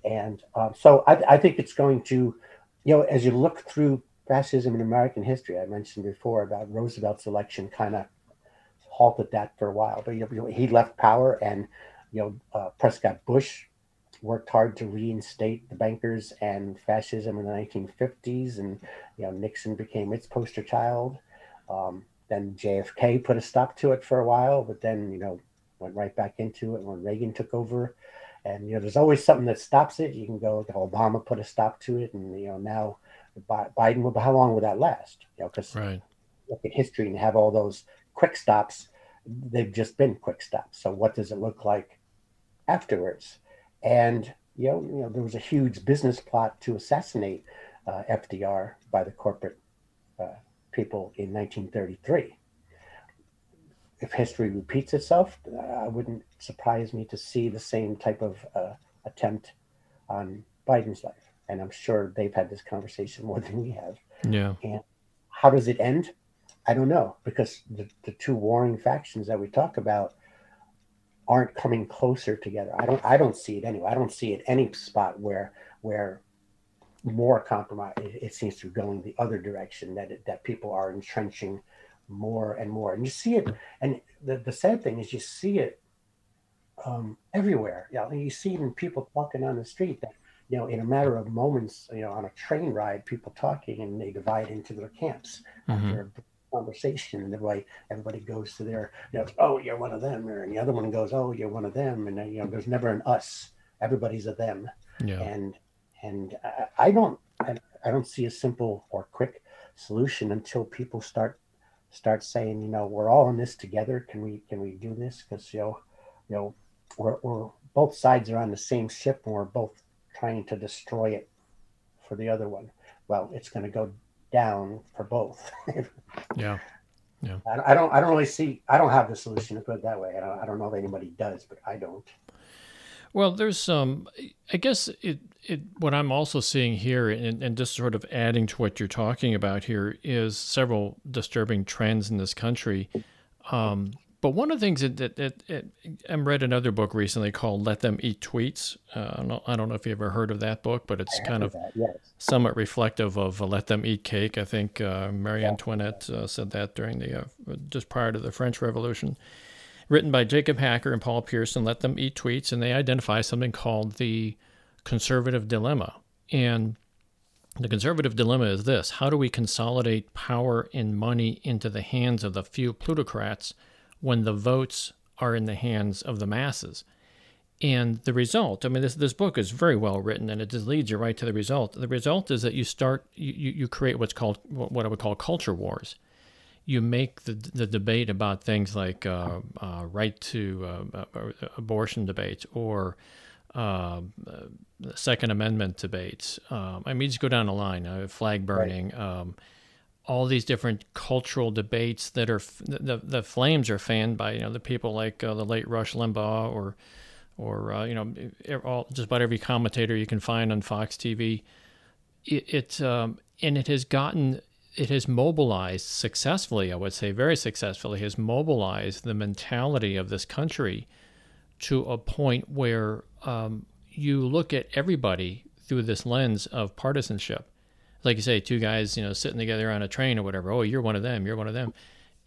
And um, so I, I think it's going to, you know, as you look through fascism in American history, I mentioned before about Roosevelt's election kind of halted that for a while. But you know, he left power and, you know, uh, Prescott Bush worked hard to reinstate the bankers and fascism in the nineteen fifties. And, you know, Nixon became its poster child. Um, then J F K put a stop to it for a while, but then, you know, went right back into it when Reagan took over. And, you know, there's always something that stops it. You can go, Obama put a stop to it. And, you know, now Biden, well, how long will that last? You know, because right. Look at history and have all those quick stops. They've just been quick stops. So what does it look like afterwards? And, you know, you know there was a huge business plot to assassinate uh, F D R by the corporate uh, people in nineteen thirty-three. If history repeats itself, uh, it wouldn't surprise me to see the same type of uh, attempt on Biden's life. And I'm sure they've had this conversation more than we have. Yeah. And how does it end? I don't know, because the, the two warring factions that we talk about aren't coming closer together. I don't I don't see it anyway. I don't see it any spot where where more compromise. It, it seems to be going the other direction, that it, that people are entrenching more and more, and you see it. And the, the sad thing is you see it um everywhere. You know, you see it in people walking on the street, that, you know, in a matter of moments, you know, on a train ride, people talking, and they divide into their camps. Mm-hmm. After a conversation, and everybody everybody goes to their, you know, oh, you're one of them, and the other one goes, oh, you're one of them. And, you know, there's never an us. Everybody's a them. Yeah. and and I, I don't I, I don't see a simple or quick solution until people start start saying, you know, we're all in this together. Can we, can we do this? Because, you know, you know, we're, we're both sides are on the same ship, and we're both trying to destroy it for the other one. Well, it's going to go down for both. yeah. Yeah. I, I don't, I don't really see, I don't have the solution to put it that way. I don't, I don't know if anybody does, but I don't. Well, there's some, um, I guess it, it, what I'm also seeing here, and, and just sort of adding to what you're talking about here, is several disturbing trends in this country. Um, But one of the things that, that, that, that I read another book recently called Let Them Eat Tweets. Uh, I, don't, I don't know if you ever heard of that book, but it's kind of that, yes. somewhat reflective of uh, Let Them Eat Cake. I think uh, Marie yeah. Antoinette uh, said that during the, uh, just prior to the French Revolution. Written by Jacob Hacker and Paul Pierson, Let Them Eat Tweets, and they identify something called the conservative dilemma. And the conservative dilemma is this: how do we consolidate power and money into the hands of the few plutocrats when the votes are in the hands of the masses? And the result, I mean, this this book is very well written, and it just leads you right to the result. The result is that you start, you, you create what's called, what I would call culture wars. You make the the debate about things like uh, uh, right to uh, abortion debates or uh, Second Amendment debates. Um, I mean, just go down the line, uh, flag burning, right. um, all these different cultural debates that are the the flames are fanned by you know the people like uh, the late Rush Limbaugh or or uh, you know all, just about every commentator you can find on Fox T V. It, it um, and it has gotten. It has mobilized successfully, I would say very successfully, has mobilized the mentality of this country to a point where um, you look at everybody through this lens of partisanship. Like you say, two guys, you know, sitting together on a train or whatever, oh, you're one of them, you're one of them.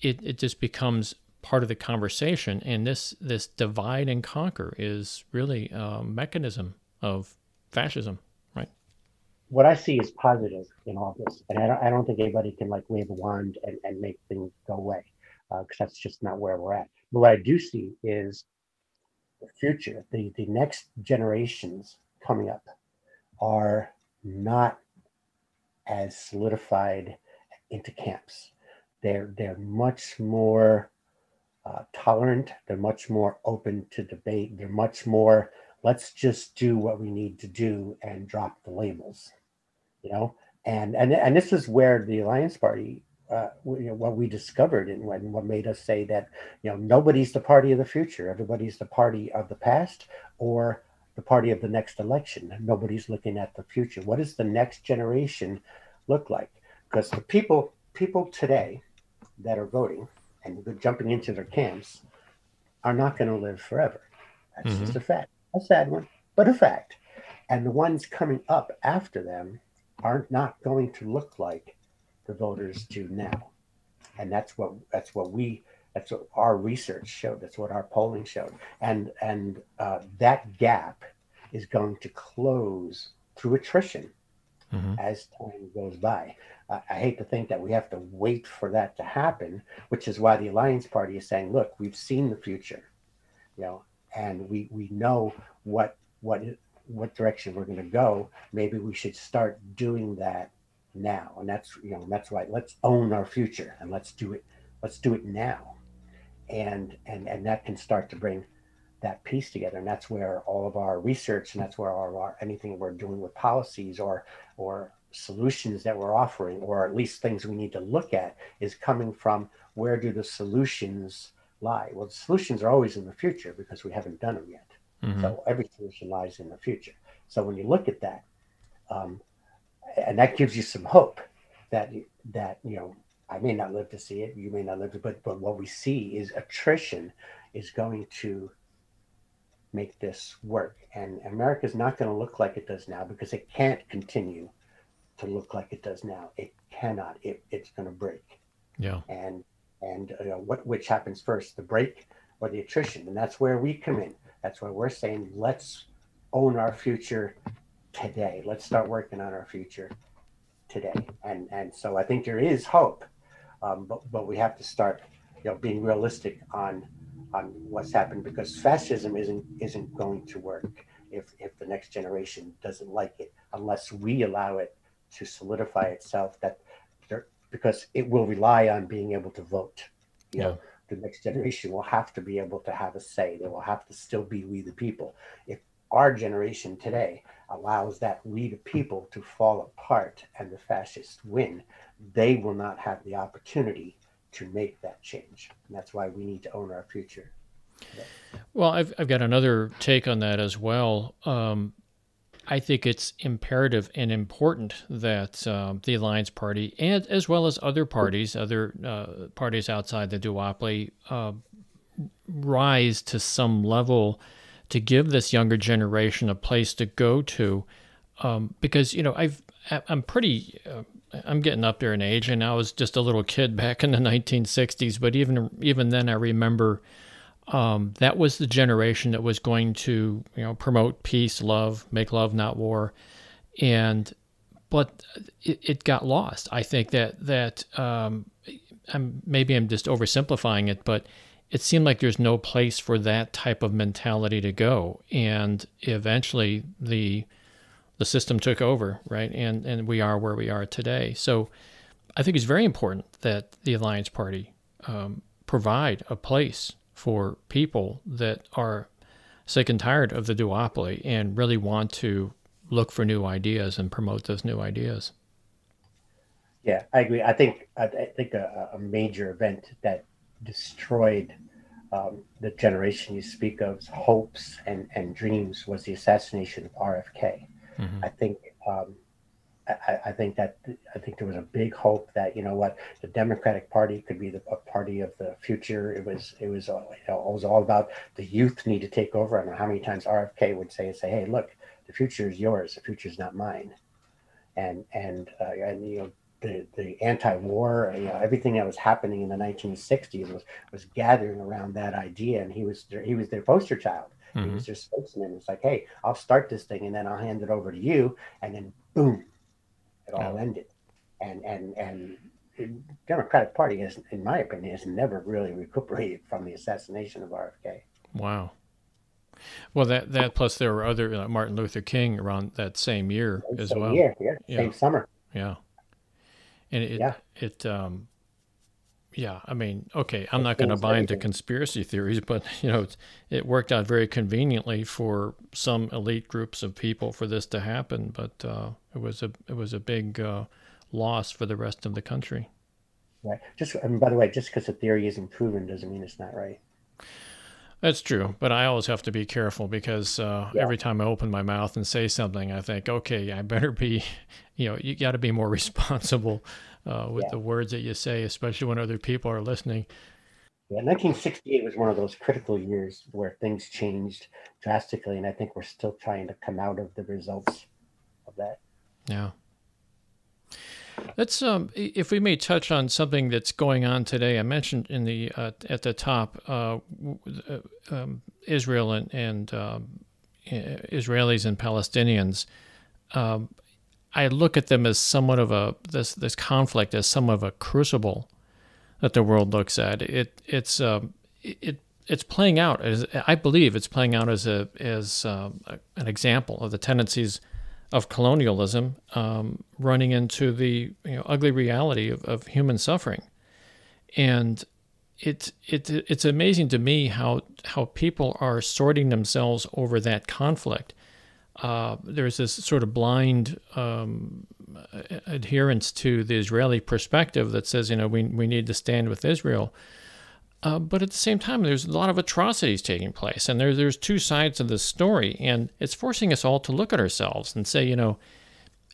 It it just becomes part of the conversation, and this, this divide and conquer is really a mechanism of fascism. What I see is positive in all this, and I don't, I don't think anybody can like wave a wand and, and make things go away, because uh, that's just not where we're at. But what I do see is the future, the, the next generations coming up are not as solidified into camps. They're, they're much more uh, tolerant. They're much more open to debate. They're much more, let's just do what we need to do and drop the labels. You know, and and and this is where the Alliance Party, uh, you know, what we discovered and when what made us say that, you know, nobody's the party of the future, everybody's the party of the past or the party of the next election. Nobody's looking at the future. What does the next generation look like? Because the people people today that are voting and jumping into their camps are not going to live forever. That's mm-hmm. just a fact. A sad one, but a fact. And the ones coming up after them are not going to look like the voters do now. And that's what that's what we that's what our research showed. That's what our polling showed. And and uh, that gap is going to close through attrition mm-hmm. as time goes by. Uh, I hate to think that we have to wait for that to happen, which is why the Alliance Party is saying, "Look, we've seen the future," you know. And we, we know what what what direction we're going to go. Maybe we should start doing that now. And that's you know that's right. Let's own our future and let's do it. Let's do it now. And and and that can start to bring that piece together. And that's where all of our research and that's where all of our anything we're doing with policies or or solutions that we're offering, or at least things we need to look at, is coming from. Where do the solutions lie? Well, the solutions are always in the future because we haven't done them yet. Mm-hmm. So every solution lies in the future. So when you look at that, um, and that gives you some hope that, that, you know, I may not live to see it, you may not live to, but, but what we see is attrition is going to make this work. And America is not going to look like it does now because it can't continue to look like it does now. It cannot, it, it's going to break. Yeah. And, And uh, what which happens first, the break or the attrition? And that's where we come in. That's why we're saying, let's own our future today. Let's start working on our future today. And and so I think there is hope, um, but but we have to start, you know, being realistic on on what's happened, because fascism isn't isn't going to work if if the next generation doesn't like it, unless we allow it to solidify itself. That there. Because it will rely on being able to vote. You know, yeah. The next generation will have to be able to have a say. They will have to still be we the people. If our generation today allows that we the people to fall apart and the fascists win, they will not have the opportunity to make that change. And that's why we need to own our future today. Well, I've I've got another take on that as well. Um, I think it's imperative and important that um, the Alliance Party, and as well as other parties, other uh, parties outside the duopoly, uh, rise to some level to give this younger generation a place to go to, um, because, you know, I've, I'm pretty, uh, I'm getting up there in age, and I was just a little kid back in the nineteen sixties, but even even then I remember um, that was the generation that was going to, you know, promote peace, love, make love, not war, and but it, it got lost. I think that, that um, I'm, maybe I'm just oversimplifying it, but it seemed like there's no place for that type of mentality to go. And eventually the the system took over, right? And and we are where we are today. So I think it's very important that the Alliance Party um, provide a place for people that are sick and tired of the duopoly and really want to look for new ideas and promote those new ideas. Yeah, I agree. I think I think a, a major event that destroyed um, the generation you speak of's hopes and, and dreams was the assassination of R F K. Mm-hmm. I think um, I, I think that I think there was a big hope that, you know what, the Democratic Party could be the a party of the future. It was it was all, you know, it was all about the youth need to take over. I don't know how many times R F K would say and say, hey, look, the future is yours. The future is not mine. And and uh, and you know. The, the anti-war, you know, everything that was happening in the nineteen sixties was, was gathering around that idea, and he was their, he was their poster child. Mm-hmm. He was their spokesman. It's like, hey, I'll start this thing, and then I'll hand it over to you, and then boom, it all oh. ended. And and and the Democratic Party has, in my opinion, has never really recuperated from the assassination of R F K. Wow. Well, that that plus there were other uh, Martin Luther King around that same year same as well. Year, yeah, yeah, same summer. Yeah. And it, yeah. it, um, yeah, I mean, okay, I'm not going to buy into conspiracy theories, but, you know, it, it worked out very conveniently for some elite groups of people for this to happen. But uh, it was a it was a big uh, loss for the rest of the country. Right. Just I mean, by the way, just because the theory isn't proven doesn't mean it's not right. That's true, but I always have to be careful because uh, yeah. every time I open my mouth and say something, I think, okay, I better be, you know, you got to be more responsible uh, with yeah. the words that you say, especially when other people are listening. Yeah, nineteen sixty-eight was one of those critical years where things changed drastically, and I think we're still trying to come out of the results of that. Yeah. Let's, um, if we may touch on something that's going on today. I mentioned in the uh, at the top, uh, um, Israel and, and um, Israelis and Palestinians. Um, I look at them as somewhat of a this this conflict as somewhat of a crucible that the world looks at. It it's um, it it's playing out as I believe it's playing out as a as um, an example of the tendencies of colonialism um, running into the you know, ugly reality of, of human suffering, and it's it, it's amazing to me how how people are sorting themselves over that conflict. Uh, there's this sort of blind um, adherence to the Israeli perspective that says, you know, we we need to stand with Israel, uh, but at the same time, there's a lot of atrocities taking place, and there there's two sides of this story, and it's forcing us all to look at ourselves and say, you know,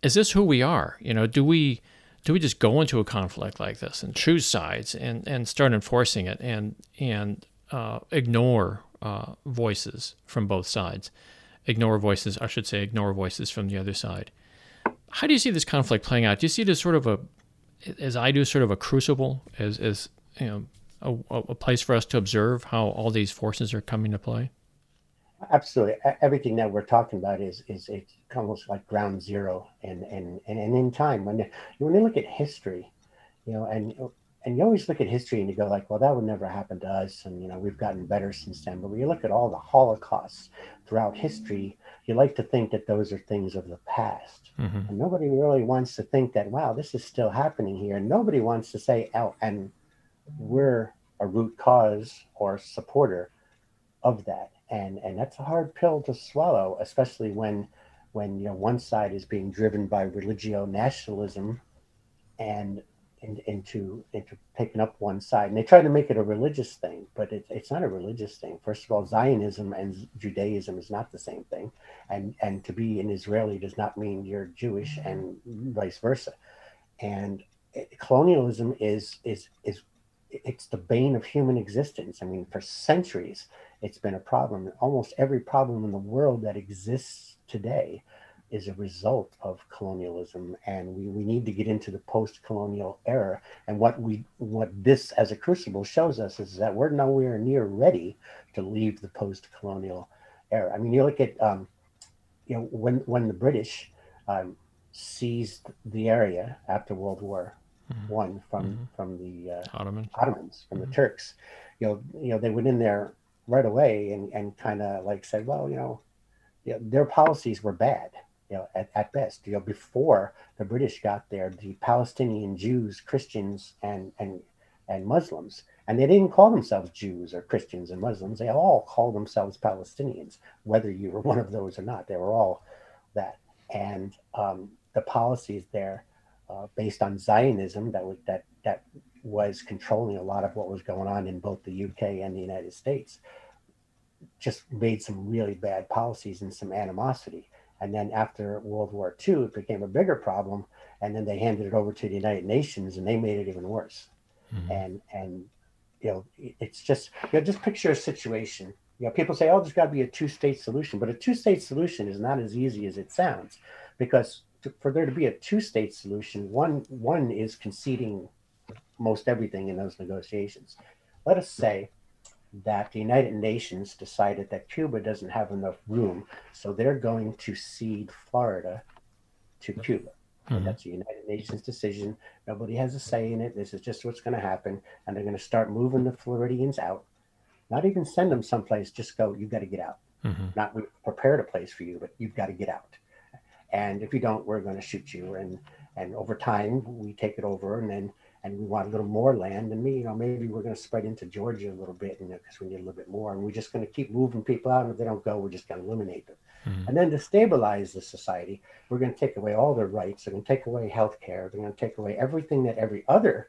is this who we are? You know, do we do we just go into a conflict like this and choose sides and, and start enforcing it and and uh, ignore uh, voices from both sides? Ignore voices, I should say, ignore voices from the other side. How do you see this conflict playing out? Do you see it as sort of a, as I do, sort of a crucible, as, as you know, a, a place for us to observe how all these forces are coming to play? Absolutely. Everything that we're talking about is is it's almost like ground zero, and and, and, and in time, when when you look at history, you know, and and you always look at history and you go like, well, that would never happen to us, and you know, we've gotten better since then. But when you look at all the Holocausts throughout history, you like to think that those are things of the past. Mm-hmm. And nobody really wants to think that, wow, this is still happening here. And nobody wants to say, oh, and we're a root cause or supporter of that. And and that's a hard pill to swallow, especially when when you know one side is being driven by religio nationalism and in, into into picking up one side. And they try to make it a religious thing, but it, it's not a religious thing. First of all, Zionism and Judaism is not the same thing. And and to be an Israeli does not mean you're Jewish, and vice versa. And colonialism is is is it's the bane of human existence. I mean, for centuries, it's been a problem. Almost every problem in the world that exists today is a result of colonialism, and we, we need to get into the post-colonial era. And what we what this as a crucible shows us is that we're nowhere near ready to leave the post-colonial era. I mean, you look at um, you know when when the British um, seized the area after World War One from mm-hmm. from the uh, Ottomans. Ottomans from mm-hmm. the Turks. You know you know they went in there right away and and kind of like said, well, you know, you know their policies were bad. You know, at, at best, you know, before the British got there, the Palestinian Jews, Christians, and and and Muslims, and they didn't call themselves Jews or Christians and Muslims. They all called themselves Palestinians, whether you were one of those or not. They were all that, and um, the policies there, uh, based on Zionism, that was that that was controlling a lot of what was going on in both the U K and the United States, just made some really bad policies and some animosity. And then after World War Two, it became a bigger problem. And then they handed it over to the United Nations, and they made it even worse. Mm-hmm. And and you know, it's just you know, just picture a situation. You know, people say, "Oh, there's got to be a two-state solution," but a two-state solution is not as easy as it sounds, because to, for there to be a two-state solution, one one is conceding most everything in those negotiations. Let us say that the United Nations decided that Cuba doesn't have enough room, so they're going to cede Florida to Cuba. Mm-hmm. And that's a United Nations decision. Nobody has a say in it. This is just what's going to happen. And they're going to start moving the Floridians out, not even send them someplace, just go, you've got to get out. Mm-hmm. Not we've prepared a place for you, but you've got to get out. And if you don't, we're going to shoot you. And and over time, we take it over, and then and we want a little more land, and you know, maybe we're going to spread into Georgia a little bit, you know, because we need a little bit more, and we're just going to keep moving people out, and if they don't go, we're just going to eliminate them. Mm-hmm. And then to stabilize the society, we're going to take away all their rights, they're going to take away health care, they're going to take away everything that every other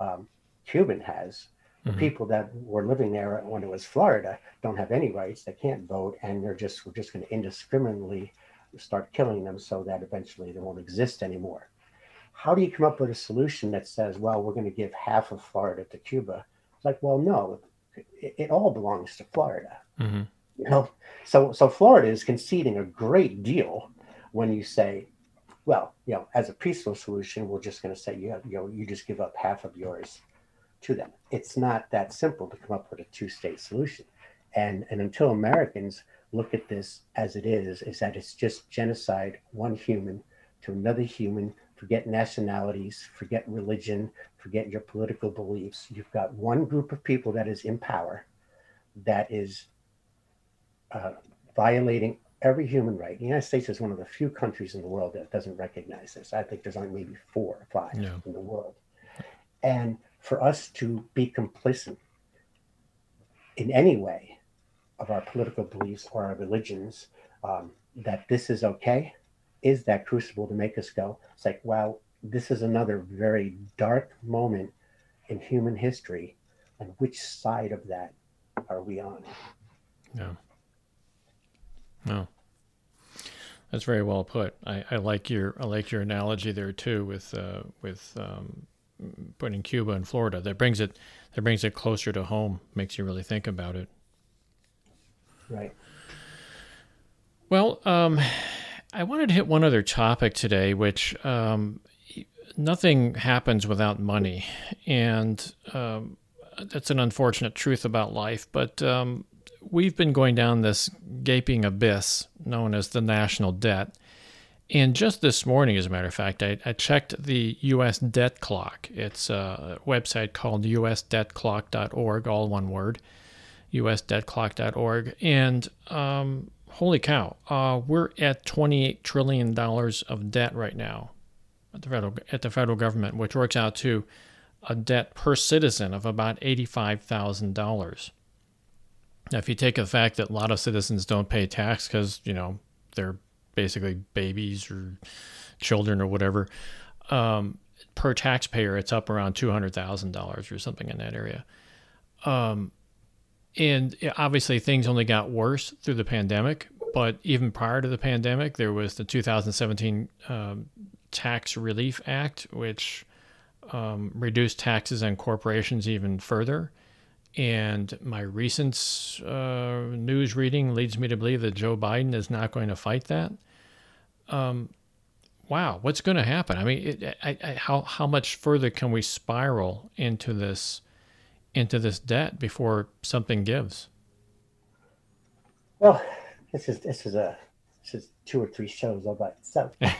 um, Cuban has. Mm-hmm. The people that were living there when it was Florida don't have any rights, they can't vote, and they're just we're just going to indiscriminately start killing them so that eventually they won't exist anymore. How do you come up with a solution that says, well, we're going to give half of Florida to Cuba? It's like, well, no, it, it all belongs to Florida. Mm-hmm. You know, so so Florida is conceding a great deal when you say, well, you know, as a peaceful solution, we're just going to say, yeah, you know, you just give up half of yours to them. It's not that simple to come up with a two-state solution. And and until Americans look at this as it is, is that it's just genocide, one human to another human. Forget nationalities, forget religion, forget your political beliefs. You've got one group of people that is in power, that is uh, violating every human right. The United States is one of the few countries in the world that doesn't recognize this. I think there's only maybe four or five yeah. in the world. And for us to be complicit in any way of our political beliefs or our religions, um, that this is okay, is that crucible to make us go, it's like, wow, this is another very dark moment in human history, and which side of that are we on? Yeah. No. That's very well put. I, I like your I like your analogy there too with uh, with um, putting Cuba and Florida. That brings it that brings it closer to home. Makes you really think about it. Right. Well. Um, I wanted to hit one other topic today, which um, nothing happens without money, and um, that's an unfortunate truth about life, but um, we've been going down this gaping abyss known as the national debt, and just this morning, as a matter of fact, I, I checked the U S debt clock. It's a website called u s debt clock dot org, all one word, u s debt clock dot org, and um holy cow, uh, we're at twenty-eight trillion dollars of debt right now at the federal at the federal government, which works out to a debt per citizen of about eighty-five thousand dollars. Now, if you take the fact that a lot of citizens don't pay tax because, you know, they're basically babies or children or whatever, um, per taxpayer, it's up around two hundred thousand dollars or something in that area. Um And obviously things only got worse through the pandemic, but even prior to the pandemic, there was the two thousand seventeen um, Tax Relief Act, which um, reduce taxes on corporations even further. And my recent uh, news reading leads me to believe that Joe Biden is not going to fight that. Um, wow, what's going to happen? I mean, it, I, I, how how much further can we spiral into this into this debt before something gives? Well, this is this is a this is two or three shows all by itself. Yeah,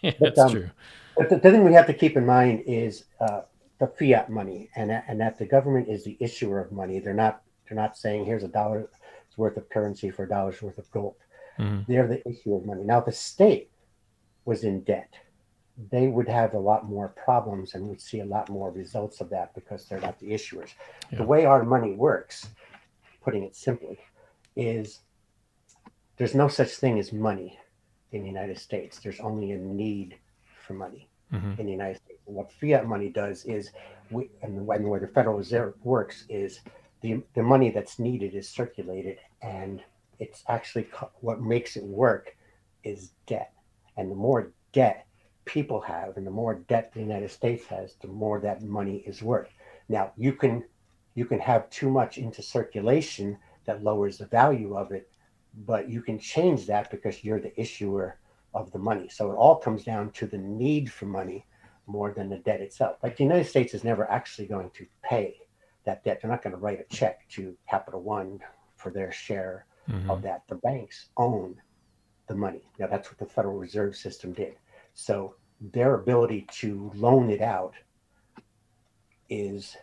but, that's um, true. But the, the thing we have to keep in mind is uh, the fiat money, and and that the government is the issuer of money. They're not they're not saying here's a dollar's worth of currency for a dollar's worth of gold. Mm-hmm. They're the issuer of money. Now, if the state was in debt, they would have a lot more problems and would see a lot more results of that because they're not the issuers. Yeah. The way our money works, putting it simply, is there's no such thing as money in the United States. There's only a need for money mm-hmm. in the United States. And what fiat money does is, we, and the way the Federal Reserve works is the, the money that's needed is circulated, and it's actually what makes it work is debt. And the more debt people have and the more debt the United States has, the more that money is worth. Now, you can you can have too much into circulation that lowers the value of it, but you can change that because you're the issuer of the money. So it all comes down to the need for money more than the debt itself. Like the United States is never actually going to pay that debt. They're not going to write a check to Capital One for their share mm-hmm. of that. The banks own the money. Now, that's what the Federal Reserve System did. So their ability to loan it out is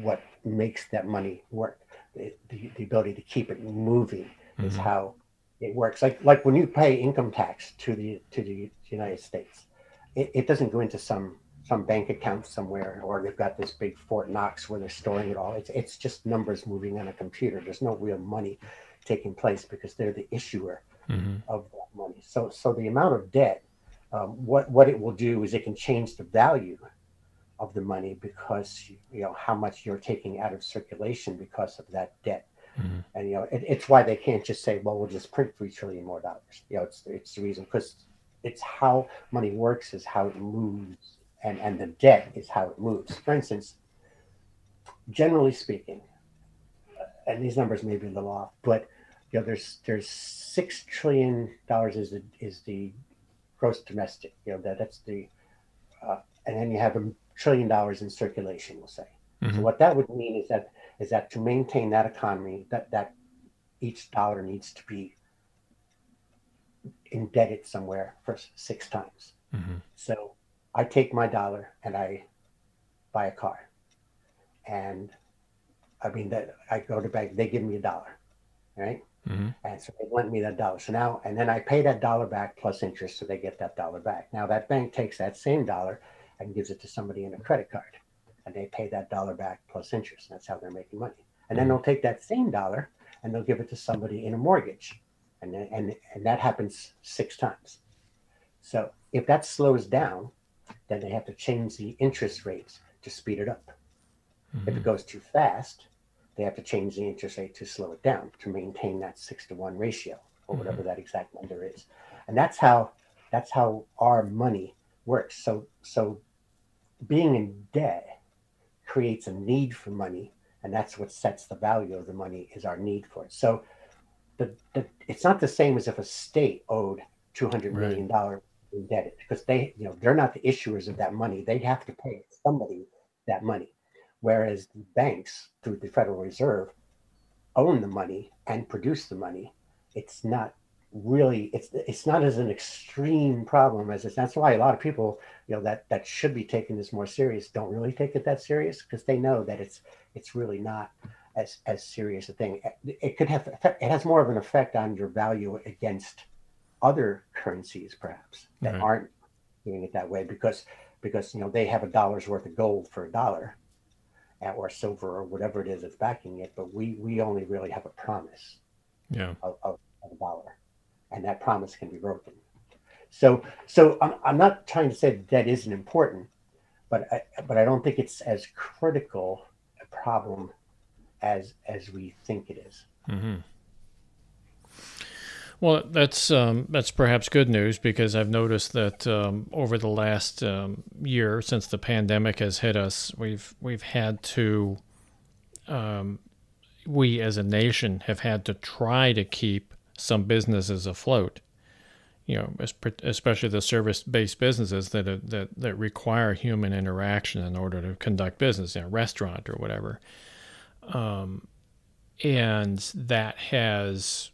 what makes that money work. It, the, the ability to keep it moving is mm-hmm. how it works. Like like when you pay income tax to the to the United States, it, it doesn't go into some some bank account somewhere, or they've got this big Fort Knox where they're storing it all. It's it's just numbers moving on a computer. There's no real money taking place because they're the issuer mm-hmm. of that money. So so the amount of debt, um, what what it will do is it can change the value of the money because, you know, how much you're taking out of circulation because of that debt. Mm-hmm. And, you know, it, it's why they can't just say, well, we'll just print three trillion dollars more dollars. You know, it's it's the reason, because it's how money works is how it moves, and, and the debt is how it moves. For instance, generally speaking, and these numbers may be a little off, but, you know, there's there's six trillion dollars is the, is the gross domestic, you know, that that's the, uh, and then you have a trillion dollars in circulation, we'll say. Mm-hmm. So what that would mean is that is that to maintain that economy, that, that each dollar needs to be indebted somewhere for six times. Mm-hmm. So I take my dollar and I buy a car. And I mean, that I go to bank, they give me a dollar, right? Mm-hmm. And so they lent me that dollar. So now, and then I pay that dollar back plus interest, so they get that dollar back. Now that bank takes that same dollar and gives it to somebody in a credit card, and they pay that dollar back plus interest. That's how they're making money. And then they'll take that same dollar and they'll give it to somebody in a mortgage, and then, and and that happens six times. So if that slows down, then they have to change the interest rates to speed it up. Mm-hmm. If it goes too fast, they have to change the interest rate to slow it down to maintain that six to one ratio or mm-hmm. whatever that exact number is. And that's how that's how our money works. So so. Being in debt creates a need for money, and that's what sets the value of the money is our need for it. So the, the, it's not the same as if a state owed two hundred million dollars right. indebted, because they, you know, they're not the issuers of that money. They'd have to pay somebody that money, whereas the banks, through the Federal Reserve, own the money and produce the money. It's not really, it's it's not as an extreme problem as it's. That's why a lot of people, you know, that that should be taking this more serious don't really take it that serious, because they know that it's it's really not as as serious a thing. It could have it has more of an effect on your value against other currencies perhaps that right. aren't doing it that way, because because you know they have a dollar's worth of gold for a dollar, or silver, or whatever it is that's backing it, but we we only really have a promise yeah of, of, of a dollar. And that promise can be broken. So, so I'm, I'm not trying to say that, that isn't important, but I, but I don't think it's as critical a problem as as we think it is. Mm-hmm. Well, that's um, that's perhaps good news, because I've noticed that um, over the last um, year, since the pandemic has hit us, we've we've had to, um, we as a nation have had to try to keep some businesses afloat. You know, especially the service-based businesses that are, that that require human interaction in order to conduct business, you know, restaurant or whatever. Um, and that has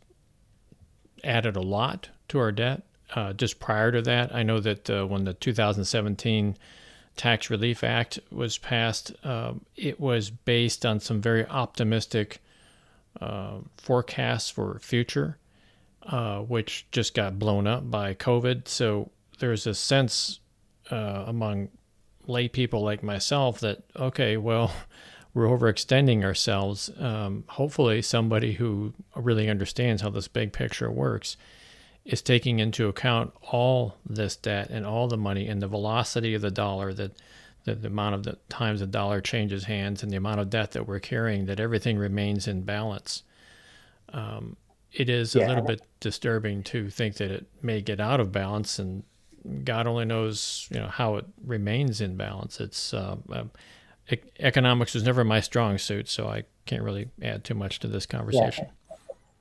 added a lot to our debt. Uh, just prior to that, I know that uh, when the two thousand seventeen Tax Relief Act was passed, uh, it was based on some very optimistic uh, forecasts for future, Uh, which just got blown up by COVID. So there's a sense uh, among lay people like myself that, okay, well, we're overextending ourselves. Um, hopefully somebody who really understands how this big picture works is taking into account all this debt and all the money and the velocity of the dollar, that, that the amount of the times the dollar changes hands and the amount of debt that we're carrying, that everything remains in balance. Um, it is yeah. a little bit disturbing to think that it may get out of balance, and God only knows, you know, how it remains in balance. It's uh, uh, e- economics was never my strong suit, so I can't really add too much to this conversation.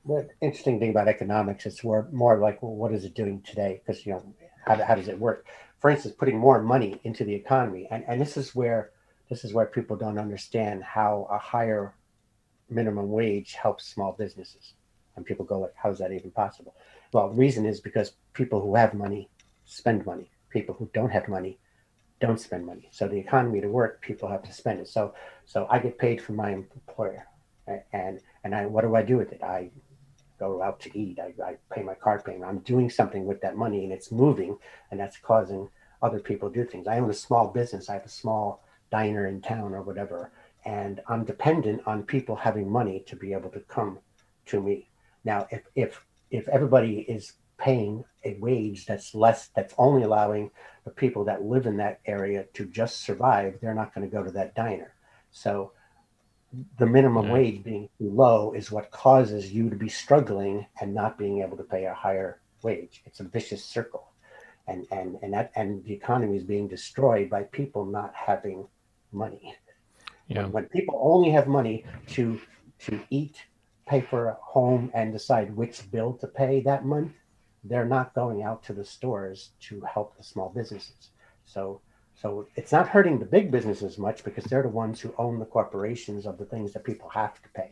Yeah. The interesting thing about economics, it's more, more like, well, what is it doing today? Because, you know, how, how does it work? For instance, putting more money into the economy, and, and this is where this is where people don't understand how a higher minimum wage helps small businesses. And people go, like, how is that even possible? Well, the reason is because people who have money spend money. People who don't have money don't spend money. So the economy to work, people have to spend it. So so I get paid from my employer. And and I what do I do with it? I go out to eat. I, I pay my card payment. I'm doing something with that money, and it's moving, and that's causing other people to do things. I own a small business. I have a small diner in town or whatever, and I'm dependent on people having money to be able to come to me. Now, if, if if everybody is paying a wage that's less, that's only allowing the people that live in that area to just survive, they're not going to go to that diner. So the minimum yeah. wage being too low is what causes you to be struggling and not being able to pay a higher wage. It's a vicious circle. And and and that and the economy is being destroyed by people not having money. Yeah. When, when people only have money to to eat, pay for a home, and decide which bill to pay that month, they're not going out to the stores to help the small businesses. So so it's not hurting the big businesses much, because they're the ones who own the corporations of the things that people have to pay,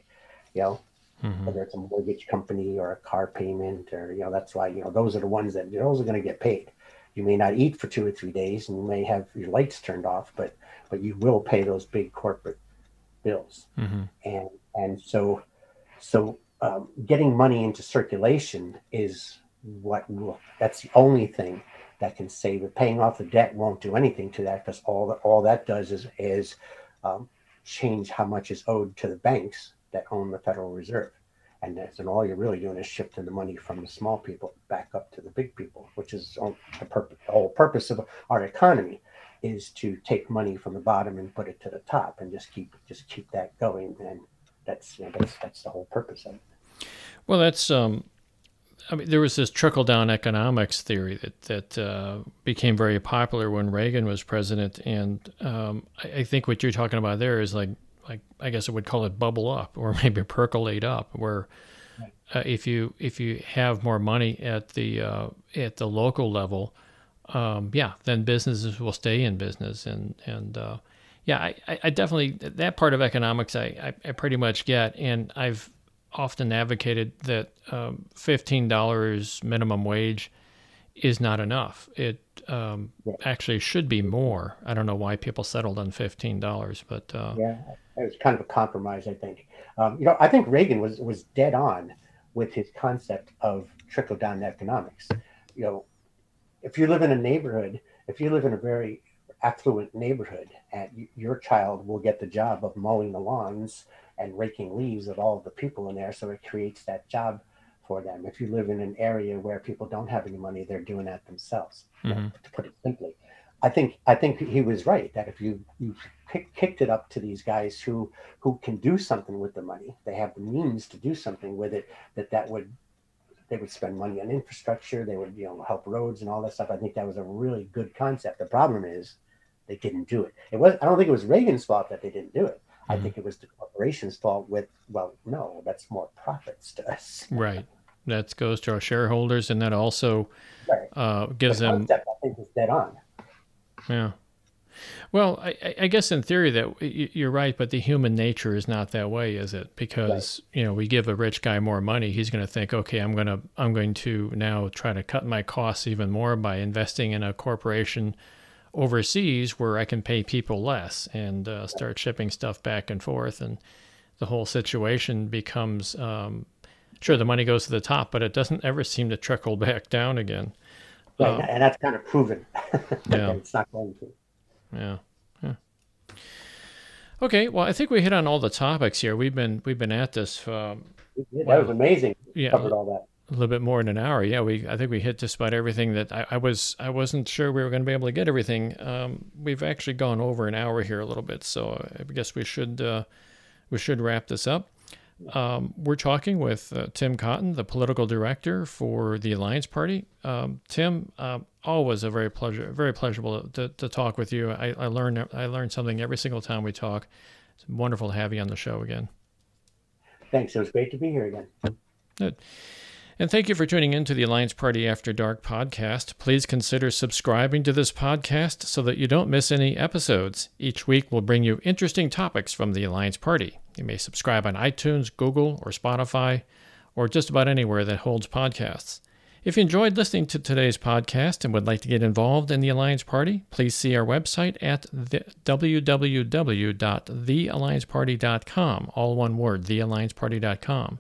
you know, mm-hmm. whether it's a mortgage company or a car payment, or, you know, that's why, you know, those are the ones that, those are going to get paid. You may not eat for two or three days, and you may have your lights turned off, but, but you will pay those big corporate bills. Mm-hmm. And, and so... So um, getting money into circulation is what will, that's the only thing that can save it. Paying off the debt won't do anything to that, because all, all that does is, is um, change how much is owed to the banks that own the Federal Reserve. And that's, and all you're really doing is shifting the money from the small people back up to the big people, which is the, purpose, the whole purpose of our economy, is to take money from the bottom and put it to the top, and just keep just keep that going. And That's, you know, that's that's the whole purpose of it. Well, that's um, I mean, there was this trickle down economics theory that that uh, became very popular when Reagan was president, and um, I, I think what you're talking about there is like like I guess I would call it bubble up, or maybe percolate up, where uh, if you if you have more money at the uh, at the local level, um, yeah, then businesses will stay in business, and and. Uh, Yeah, I, I definitely, that part of economics I, I, I pretty much get, and I've often advocated that um, fifteen dollars minimum wage is not enough. It um, yeah. actually should be more. I don't know why people settled on fifteen dollars, but... Uh, yeah, it was kind of a compromise, I think. Um, you know, I think Reagan was, was dead on with his concept of trickle-down economics. You know, if you live in a neighborhood, if you live in a very... affluent neighborhood, and your child will get the job of mowing the lawns and raking leaves of all of the people in there, so it creates that job for them. If you live in an area where people don't have any money, they're doing that themselves, mm-hmm. to put it simply. I think I think he was right, that if you, you kick, kicked it up to these guys who who can do something with the money, they have the means to do something with it, that that would they would spend money on infrastructure. They would, you know, help roads and all that stuff. I think that was a really good concept. The problem is they didn't do it. It was I don't think it was Reagan's fault that they didn't do it. Mm-hmm. I think it was the corporation's fault with, well, no, that's more profits to us. Right. That goes to our shareholders, and that also right. uh, gives the concept, them... I think, is dead on. Yeah. Well, I, I guess in theory that you're right, but the human nature is not that way, is it? Because right. you know, we give a rich guy more money, he's going to think, okay, I'm going to I'm going to now try to cut my costs even more by investing in a corporation overseas where I can pay people less and uh, start shipping stuff back and forth, and the whole situation becomes um, sure the money goes to the top, but it doesn't ever seem to trickle back down again. Right, um, and that's kind of proven. Yeah, it's not going to. Yeah. yeah. Okay. Well, I think we hit on all the topics here. We've been we've been at this. Um, that well, was amazing. Yeah. Covered all that. A little bit more than an hour. Yeah. We I think we hit just about everything that I, I was I wasn't sure we were going to be able to get everything. Um, we've actually gone over an hour here a little bit, so I guess we should uh, we should wrap this up. Um, we're talking with uh, Tim Cotton, the political director for the Alliance Party. Um, Tim, uh, always a very pleasure, very pleasurable to, to talk with you. I, I learn, I learn something every single time we talk. It's wonderful to have you on the show again. Thanks. It was great to be here again. Good. And thank you for tuning in to the Alliance Party After Dark podcast. Please consider subscribing to this podcast so that you don't miss any episodes. Each week we'll bring you interesting topics from the Alliance Party. You may subscribe on iTunes, Google, or Spotify, or just about anywhere that holds podcasts. If you enjoyed listening to today's podcast and would like to get involved in the Alliance Party, please see our website at w w w dot the alliance party dot com, all one word, the alliance party dot com.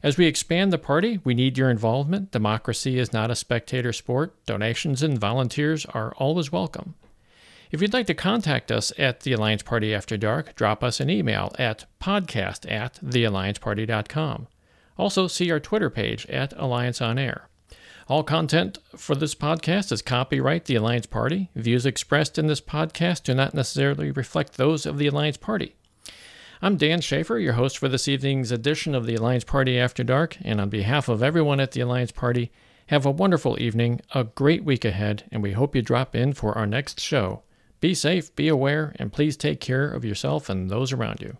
As we expand the party, we need your involvement. Democracy is not a spectator sport. Donations and volunteers are always welcome. If you'd like to contact us at the Alliance Party After Dark, drop us an email at podcast at the alliance party dot com. Also, see our Twitter page at Alliance On Air. All content for this podcast is copyright the Alliance Party. Views expressed in this podcast do not necessarily reflect those of the Alliance Party. I'm Dan Schaefer, your host for this evening's edition of the Alliance Party After Dark, and on behalf of everyone at the Alliance Party, have a wonderful evening, a great week ahead, and we hope you drop in for our next show. Be safe, be aware, and please take care of yourself and those around you.